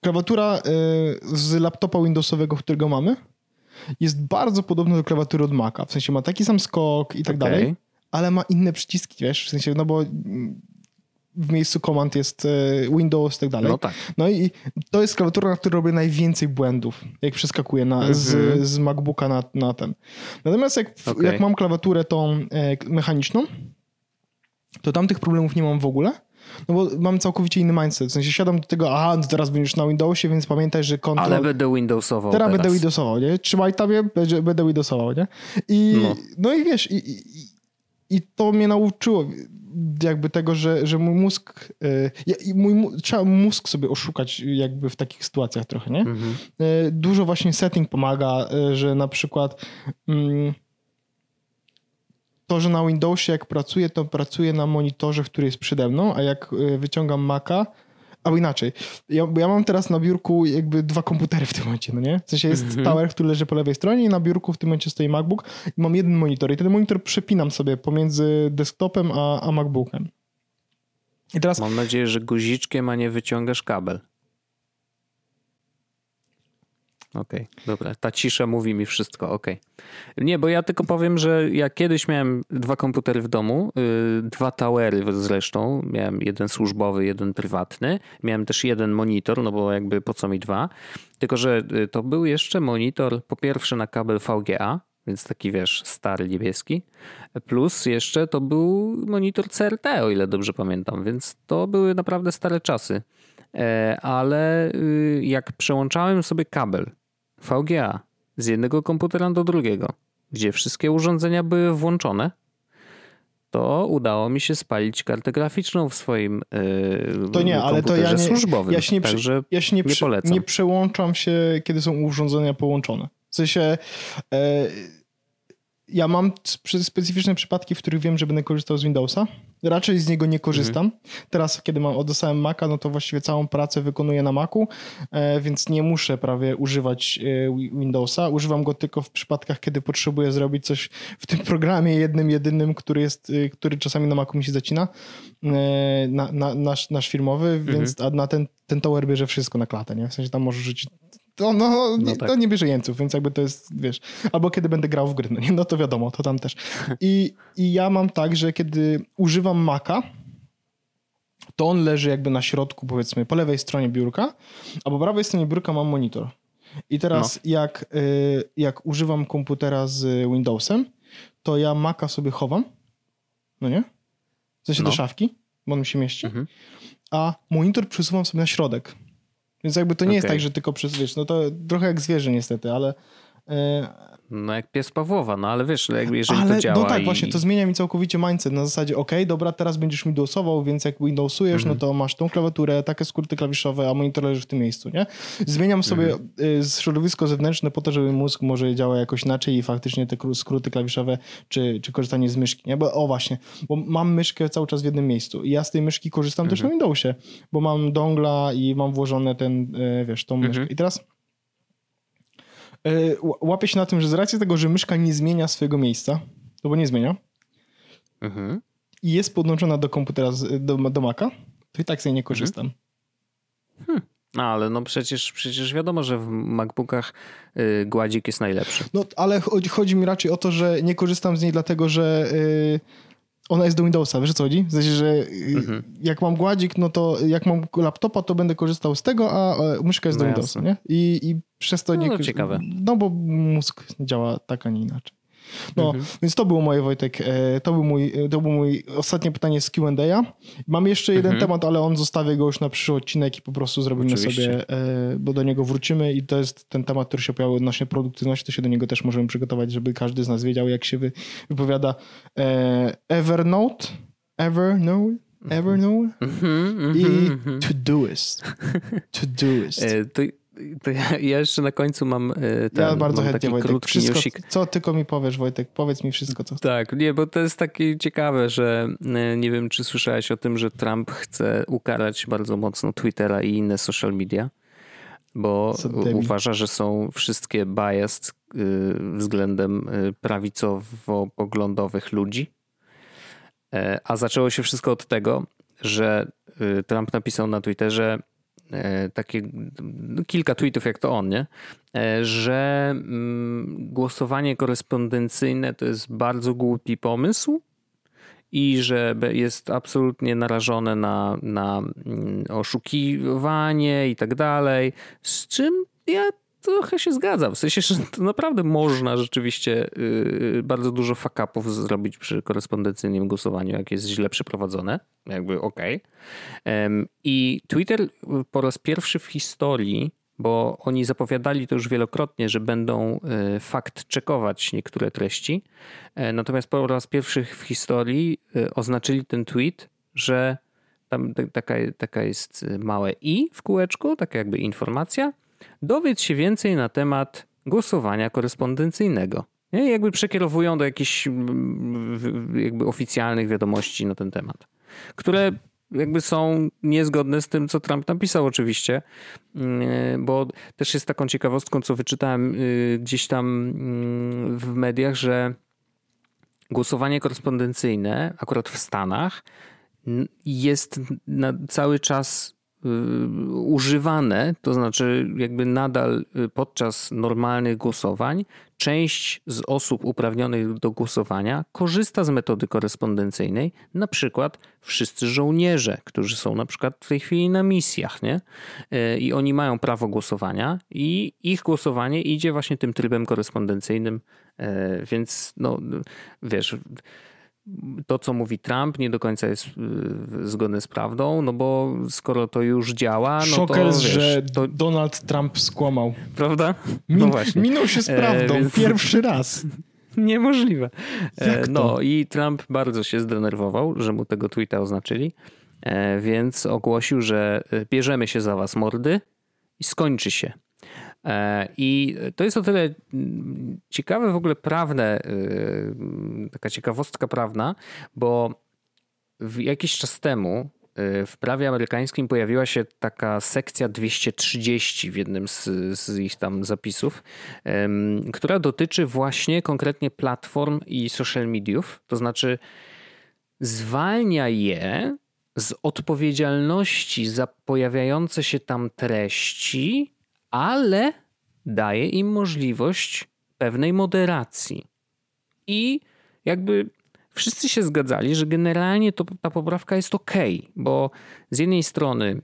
klawiatura z laptopa Windowsowego, którego mamy, jest bardzo podobna do klawiatury od Maca. W sensie ma taki sam skok i tak okay. dalej. Ale ma inne przyciski, wiesz, w sensie, no bo w miejscu command jest Windows i tak dalej. No tak. No i to jest klawiatura, na której robię najwięcej błędów, jak przeskakuję na, mm-hmm. z, z MacBooka na, na ten. Natomiast jak, okay. jak mam klawiaturę tą e, mechaniczną, to tam tych problemów nie mam w ogóle, no bo mam całkowicie inny mindset. W sensie siadam do tego, aha, teraz będziesz na Windowsie, więc pamiętaj, że kontrol... Ale będę Windowsował teraz. Teraz będę Windowsował, nie? Trzymaj tabie, będę Windowsował, nie? I, no. no i wiesz... I, i, I to mnie nauczyło jakby tego, że, że mój mózg... Yy, mój, trzeba mózg sobie oszukać jakby w takich sytuacjach trochę, nie? Mm-hmm. Yy, dużo właśnie setting pomaga, yy, że na przykład yy, to, że na Windowsie jak pracuję, to pracuję na monitorze, który jest przede mną, a jak wyciągam Maca... Albo inaczej, ja, bo ja mam teraz na biurku jakby dwa komputery w tym momencie, no nie? W sensie jest mm-hmm. tower, który leży po lewej stronie i na biurku w tym momencie stoi MacBook i mam jeden monitor i ten monitor przepinam sobie pomiędzy desktopem a, a MacBookiem. I teraz... Mam nadzieję, że guziczkiem, a nie wyciągasz kabel. Okej, okay, dobra. Ta cisza mówi mi wszystko, okej. Okay. Nie, bo ja tylko powiem, że ja kiedyś miałem dwa komputery w domu, yy, dwa towery zresztą. Miałem jeden służbowy, jeden prywatny. Miałem też jeden monitor, no bo jakby po co mi dwa. Tylko, że to był jeszcze monitor po pierwsze na kabel V G A, więc taki wiesz, stary niebieski. Plus jeszcze to był monitor C R T, o ile dobrze pamiętam, więc to były naprawdę stare czasy. Yy, ale yy, jak przełączałem sobie kabel V G A z jednego komputera do drugiego, gdzie wszystkie urządzenia były włączone, to udało mi się spalić kartę graficzną w swoim yy, to nie, ale to ja nie, służbowym. Ja się nie, także ja się nie, nie polecam. Nie przełączam się, kiedy są urządzenia połączone. W sensie yy, ja mam specyficzne przypadki, w których wiem, że będę korzystał z Windowsa. Raczej z niego nie korzystam. Mhm. Teraz, kiedy mam, dostałem Maca, no to właściwie całą pracę wykonuję na Macu, więc nie muszę prawie używać Windowsa. Używam go tylko w przypadkach, kiedy potrzebuję zrobić coś w tym programie jednym, jedynym, który jest, który czasami na Macu mi się zacina, na, na, nasz, nasz firmowy, mhm. więc a na ten, ten tower bierze wszystko na klatę, nie? W sensie tam może rzucić... To, no, no tak. To nie bierze jeńców, więc jakby to jest, wiesz, albo kiedy będę grał w gry, no, nie? No to wiadomo, to tam też. I, i ja mam tak, że kiedy używam Maca, to on leży jakby na środku, powiedzmy, po lewej stronie biurka, a po prawej stronie biurka mam monitor. I teraz no. jak, y, jak używam komputera z Windowsem, to ja Maca sobie chowam, no nie? W sensie no. do szafki, bo on mi się mieści. Mhm. a monitor przesuwam sobie na środek. Więc jakby to nie okay. jest tak, że tylko przesuwiesz. No to trochę jak zwierzę niestety, ale... No jak pies Pawłowa, no ale wiesz, jeżeli ale, to działa... No tak i... właśnie, to zmienia mi całkowicie mindset na zasadzie okej, okay, dobra, teraz będziesz mi dosował, więc jak Windowsujesz, mm-hmm. no to masz tą klawiaturę, takie skróty klawiszowe, a monitor leży w tym miejscu, nie? Zmieniam sobie mm-hmm. środowisko zewnętrzne po to, żeby mózg może działał jakoś inaczej i faktycznie te skróty klawiszowe czy, czy korzystanie z myszki, nie? Bo o właśnie, bo mam myszkę cały czas w jednym miejscu i ja z tej myszki korzystam mm-hmm. też na Windowsie, bo mam dongla i mam włożone ten, wiesz, tą myszkę. Mm-hmm. I teraz... łapię się na tym, że z racji tego, że myszka nie zmienia swojego miejsca, no bo nie zmienia, mhm. i jest podłączona do komputera, do, do Maca, to i tak z niej nie korzystam. Mhm. Hmm. No ale no przecież, przecież wiadomo, że w MacBookach yy, gładzik jest najlepszy. No ale chodzi, chodzi mi raczej o to, że nie korzystam z niej dlatego, że yy, ona jest do Windowsa, wiesz co chodzi? W sensie, że yy, mhm. jak mam gładzik, no to jak mam laptopa, to będę korzystał z tego, a myszka jest no do Windowsa, nie? I, i przez to nie... No, ciekawe. No bo mózg działa tak, a nie inaczej. No, mhm. więc to było moje, Wojtek. To był mój, to był mój ostatnie pytanie z Q and A. Mam jeszcze jeden mhm. temat, ale on zostawię go już na przyszły odcinek i po prostu zrobimy Oczywiście. sobie, bo do niego wrócimy i to jest ten temat, który się pojawił odnośnie produktywności, to się do niego też możemy przygotować, żeby każdy z nas wiedział, jak się wypowiada Evernote, Evernote, Evernote mhm. i mhm. Todoist. Todoist. To ja, ja jeszcze na końcu mam ten, ja bardzo mam chętnie, taki Wojtek, krótki wszystko, newsik. Co tylko mi powiesz, Wojtek, powiedz mi wszystko, co chcesz. Tak, nie, bo to jest takie ciekawe, że nie wiem, czy słyszałeś o tym, że Trump chce ukarać bardzo mocno Twittera i inne social media, bo uważa, że są wszystkie biased względem prawicowo-poglądowych ludzi. A zaczęło się wszystko od tego, że Trump napisał na Twitterze takie kilka tweetów, jak to on, nie? Że głosowanie korespondencyjne to jest bardzo głupi pomysł i że jest absolutnie narażone na, na oszukiwanie i tak dalej, z czym ja trochę się zgadzam. W sensie, że to naprawdę można rzeczywiście bardzo dużo fuck-upów zrobić przy korespondencyjnym głosowaniu, jak jest źle przeprowadzone. Jakby okej. Okay. I Twitter po raz pierwszy w historii, bo oni zapowiadali to już wielokrotnie, że będą fakt checkować niektóre treści. Natomiast po raz pierwszy w historii oznaczyli ten tweet, że tam taka, taka jest małe i w kółeczku, taka jakby informacja. Dowiedz się więcej na temat głosowania korespondencyjnego. Nie? Jakby przekierowują do jakichś jakby oficjalnych wiadomości na ten temat, które jakby są niezgodne z tym, co Trump napisał oczywiście, bo też jest taką ciekawostką, co wyczytałem gdzieś tam w mediach, że głosowanie korespondencyjne akurat w Stanach jest na cały czas używane, to znaczy jakby nadal podczas normalnych głosowań część z osób uprawnionych do głosowania korzysta z metody korespondencyjnej, na przykład wszyscy żołnierze, którzy są na przykład w tej chwili na misjach, nie? I oni mają prawo głosowania i ich głosowanie idzie właśnie tym trybem korespondencyjnym, więc no wiesz... To, co mówi Trump, nie do końca jest zgodne z prawdą, no bo skoro to już działa, no Szoker, to... Szoker, że to... Donald Trump skłamał. Prawda? Min- no właśnie. Minął się z prawdą e, więc... pierwszy raz. Niemożliwe. E, no i Trump bardzo się zdenerwował, że mu tego tweeta oznaczyli, e, więc ogłosił, że bierzemy się za was mordy i skończy się. I to jest o tyle ciekawe w ogóle prawne, taka ciekawostka prawna, bo jakiś czas temu w prawie amerykańskim pojawiła się taka sekcja dwieście trzydzieści w jednym z, z ich tam zapisów, która dotyczy właśnie konkretnie platform i social mediów, to znaczy zwalnia je z odpowiedzialności za pojawiające się tam treści, ale daje im możliwość pewnej moderacji. I jakby wszyscy się zgadzali, że generalnie to, ta poprawka jest okej, bo z jednej strony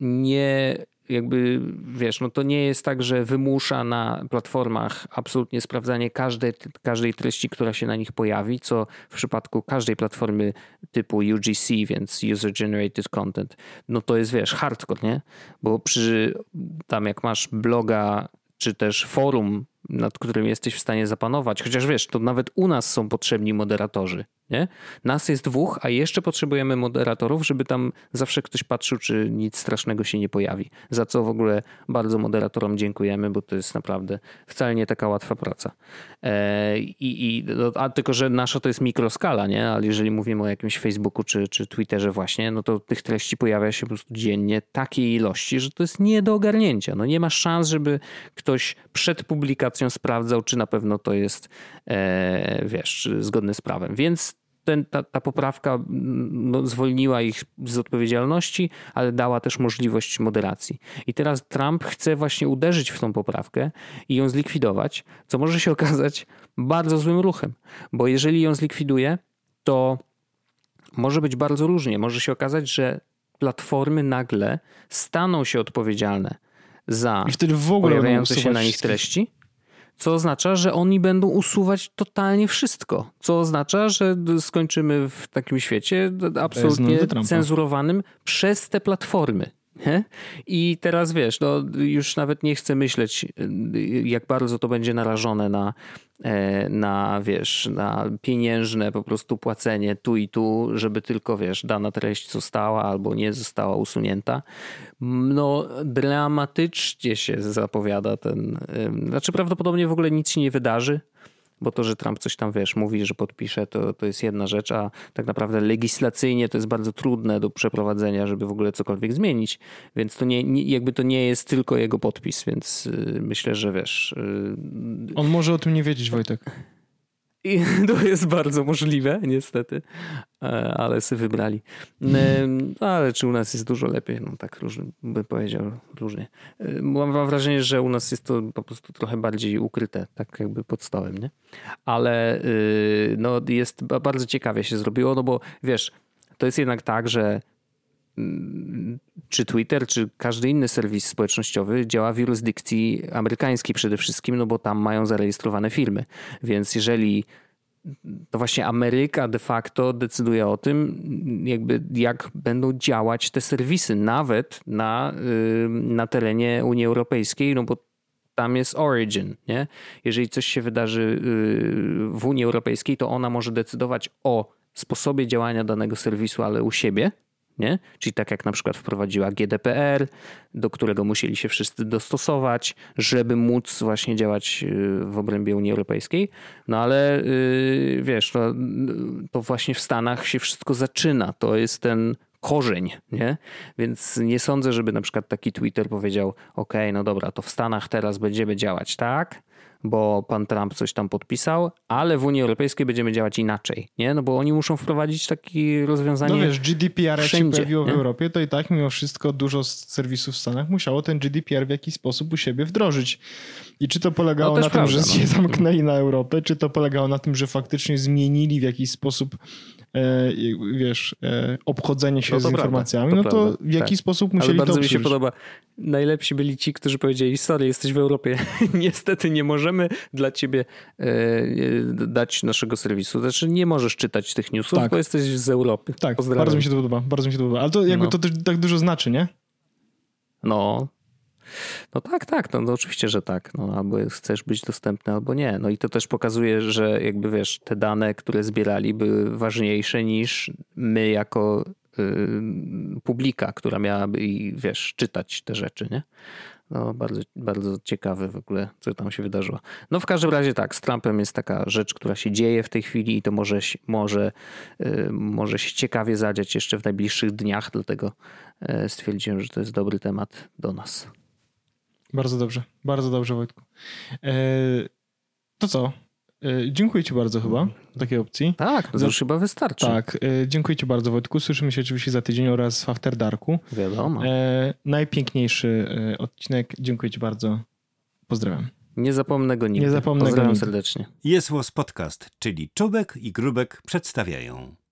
nie jakby wiesz, no to nie jest tak, że wymusza na platformach absolutnie sprawdzanie każdej, każdej treści, która się na nich pojawi, co w przypadku każdej platformy typu U G C, więc User Generated Content, no to jest wiesz, hardcore, nie? Bo przy tam jak masz bloga czy też forum, nad którym jesteś w stanie zapanować, chociaż wiesz, to nawet u nas są potrzebni moderatorzy, nie? Nas jest dwóch, a jeszcze potrzebujemy moderatorów, żeby tam zawsze ktoś patrzył, czy nic strasznego się nie pojawi. Za co w ogóle bardzo moderatorom dziękujemy, bo to jest naprawdę wcale nie taka łatwa praca. I, i, a tylko, że nasza to jest mikroskala, nie? Ale jeżeli mówimy o jakimś Facebooku czy, czy Twitterze właśnie, no to tych treści pojawia się po prostu dziennie takiej ilości, że to jest nie do ogarnięcia. No nie ma szans, żeby ktoś przed publikacją sprawdzał, czy na pewno to jest wiesz, zgodne z prawem. Więc Ten, ta, ta poprawka no, zwolniła ich z odpowiedzialności, ale dała też możliwość moderacji. I teraz Trump chce właśnie uderzyć w tą poprawkę i ją zlikwidować, co może się okazać bardzo złym ruchem, bo jeżeli ją zlikwiduje, to może być bardzo różnie. Może się okazać, że platformy nagle staną się odpowiedzialne za pojawiające się na nich treści. Co oznacza, że oni będą usuwać totalnie wszystko. Co oznacza, że skończymy w takim świecie absolutnie cenzurowanym przez te platformy. Nie? I teraz wiesz, no już nawet nie chcę myśleć, jak bardzo to będzie narażone na, na, wiesz, na pieniężne po prostu płacenie tu i tu, żeby tylko wiesz, dana treść została albo nie została usunięta. No dramatycznie się zapowiada ten, znaczy prawdopodobnie w ogóle nic się nie wydarzy. Bo to, że Trump coś tam, wiesz, mówi, że podpisze, to, to jest jedna rzecz, a tak naprawdę legislacyjnie to jest bardzo trudne do przeprowadzenia, żeby w ogóle cokolwiek zmienić, więc to nie, nie jakby to nie jest tylko jego podpis, więc yy, myślę, że wiesz... Yy... On może o tym nie wiedzieć, Wojtek. I to jest bardzo możliwe, niestety, ale sobie wybrali. Ale czy u nas jest dużo lepiej? No tak różnie, bym powiedział różnie. Mam wrażenie, że u nas jest to po prostu trochę bardziej ukryte, tak jakby pod stołem, nie? Ale no jest, bardzo ciekawie się zrobiło, no bo wiesz, to jest jednak tak, że czy Twitter, czy każdy inny serwis społecznościowy działa w jurysdykcji amerykańskiej przede wszystkim, no bo tam mają zarejestrowane firmy. Więc jeżeli to właśnie Ameryka de facto decyduje o tym, jakby jak będą działać te serwisy, nawet na, na terenie Unii Europejskiej, no bo tam jest origin, nie? Jeżeli coś się wydarzy w Unii Europejskiej, to ona może decydować o sposobie działania danego serwisu, ale u siebie. Nie? Czyli tak jak na przykład wprowadziła G D P R, do którego musieli się wszyscy dostosować, żeby móc właśnie działać w obrębie Unii Europejskiej. No ale yy, wiesz, no, to właśnie w Stanach się wszystko zaczyna. To jest ten korzeń, nie? Więc nie sądzę, żeby na przykład taki Twitter powiedział: OK, no dobra, to w Stanach teraz będziemy działać tak, bo pan Trump coś tam podpisał, ale w Unii Europejskiej będziemy działać inaczej, nie? No bo oni muszą wprowadzić takie rozwiązanie. No wiesz, G D P R jak się pojawiło w Europie, to i tak mimo wszystko dużo serwisów w Stanach musiało ten G D P R w jakiś sposób u siebie wdrożyć. I czy to polegało no, na prawda, tym, że się no. zamknęli na Europę, czy to polegało na tym, że faktycznie zmienili w jakiś sposób e, wiesz, e, obchodzenie się no z informacjami, prawda, to no to prawda, w jakiś tak. sposób musieli to obsłużyć. Ale bardzo mi się podoba. Najlepsi byli ci, którzy powiedzieli: sorry, jesteś w Europie, niestety nie możemy dla ciebie e, dać naszego serwisu. Znaczy nie możesz czytać tych newsów, tak. bo jesteś z Europy. Tak, Pozdrawiam. bardzo mi się to podoba. Bardzo mi się to podoba. Ale to jakby no. to też tak dużo znaczy, nie? No. No tak, tak. No, no oczywiście, że tak. No, albo chcesz być dostępny, albo nie. No i to też pokazuje, że jakby wiesz, te dane, które zbierali, były ważniejsze niż my jako y, publika, która miałaby i wiesz, czytać te rzeczy, nie? No, bardzo, bardzo ciekawe w ogóle, co tam się wydarzyło. No w każdym razie tak, z Trumpem jest taka rzecz, która się dzieje w tej chwili i to może, może, może się ciekawie zadziać jeszcze w najbliższych dniach, dlatego stwierdziłem, że to jest dobry temat do nas. Bardzo dobrze, bardzo dobrze, Wojtku. To co? Dziękuję ci bardzo chyba takiej opcji. Tak, to już chyba wystarczy. Tak, dziękuję ci bardzo, Wojtku. Słyszymy się oczywiście za tydzień oraz w After Darku. Wiadomo. E, najpiękniejszy odcinek. Dziękuję ci bardzo. Pozdrawiam. Nie zapomnę go nigdy. Nie zapomnę Pozdrawiam go nigdy. serdecznie. Jest Was Podcast, czyli Czubek i Grubek przedstawiają.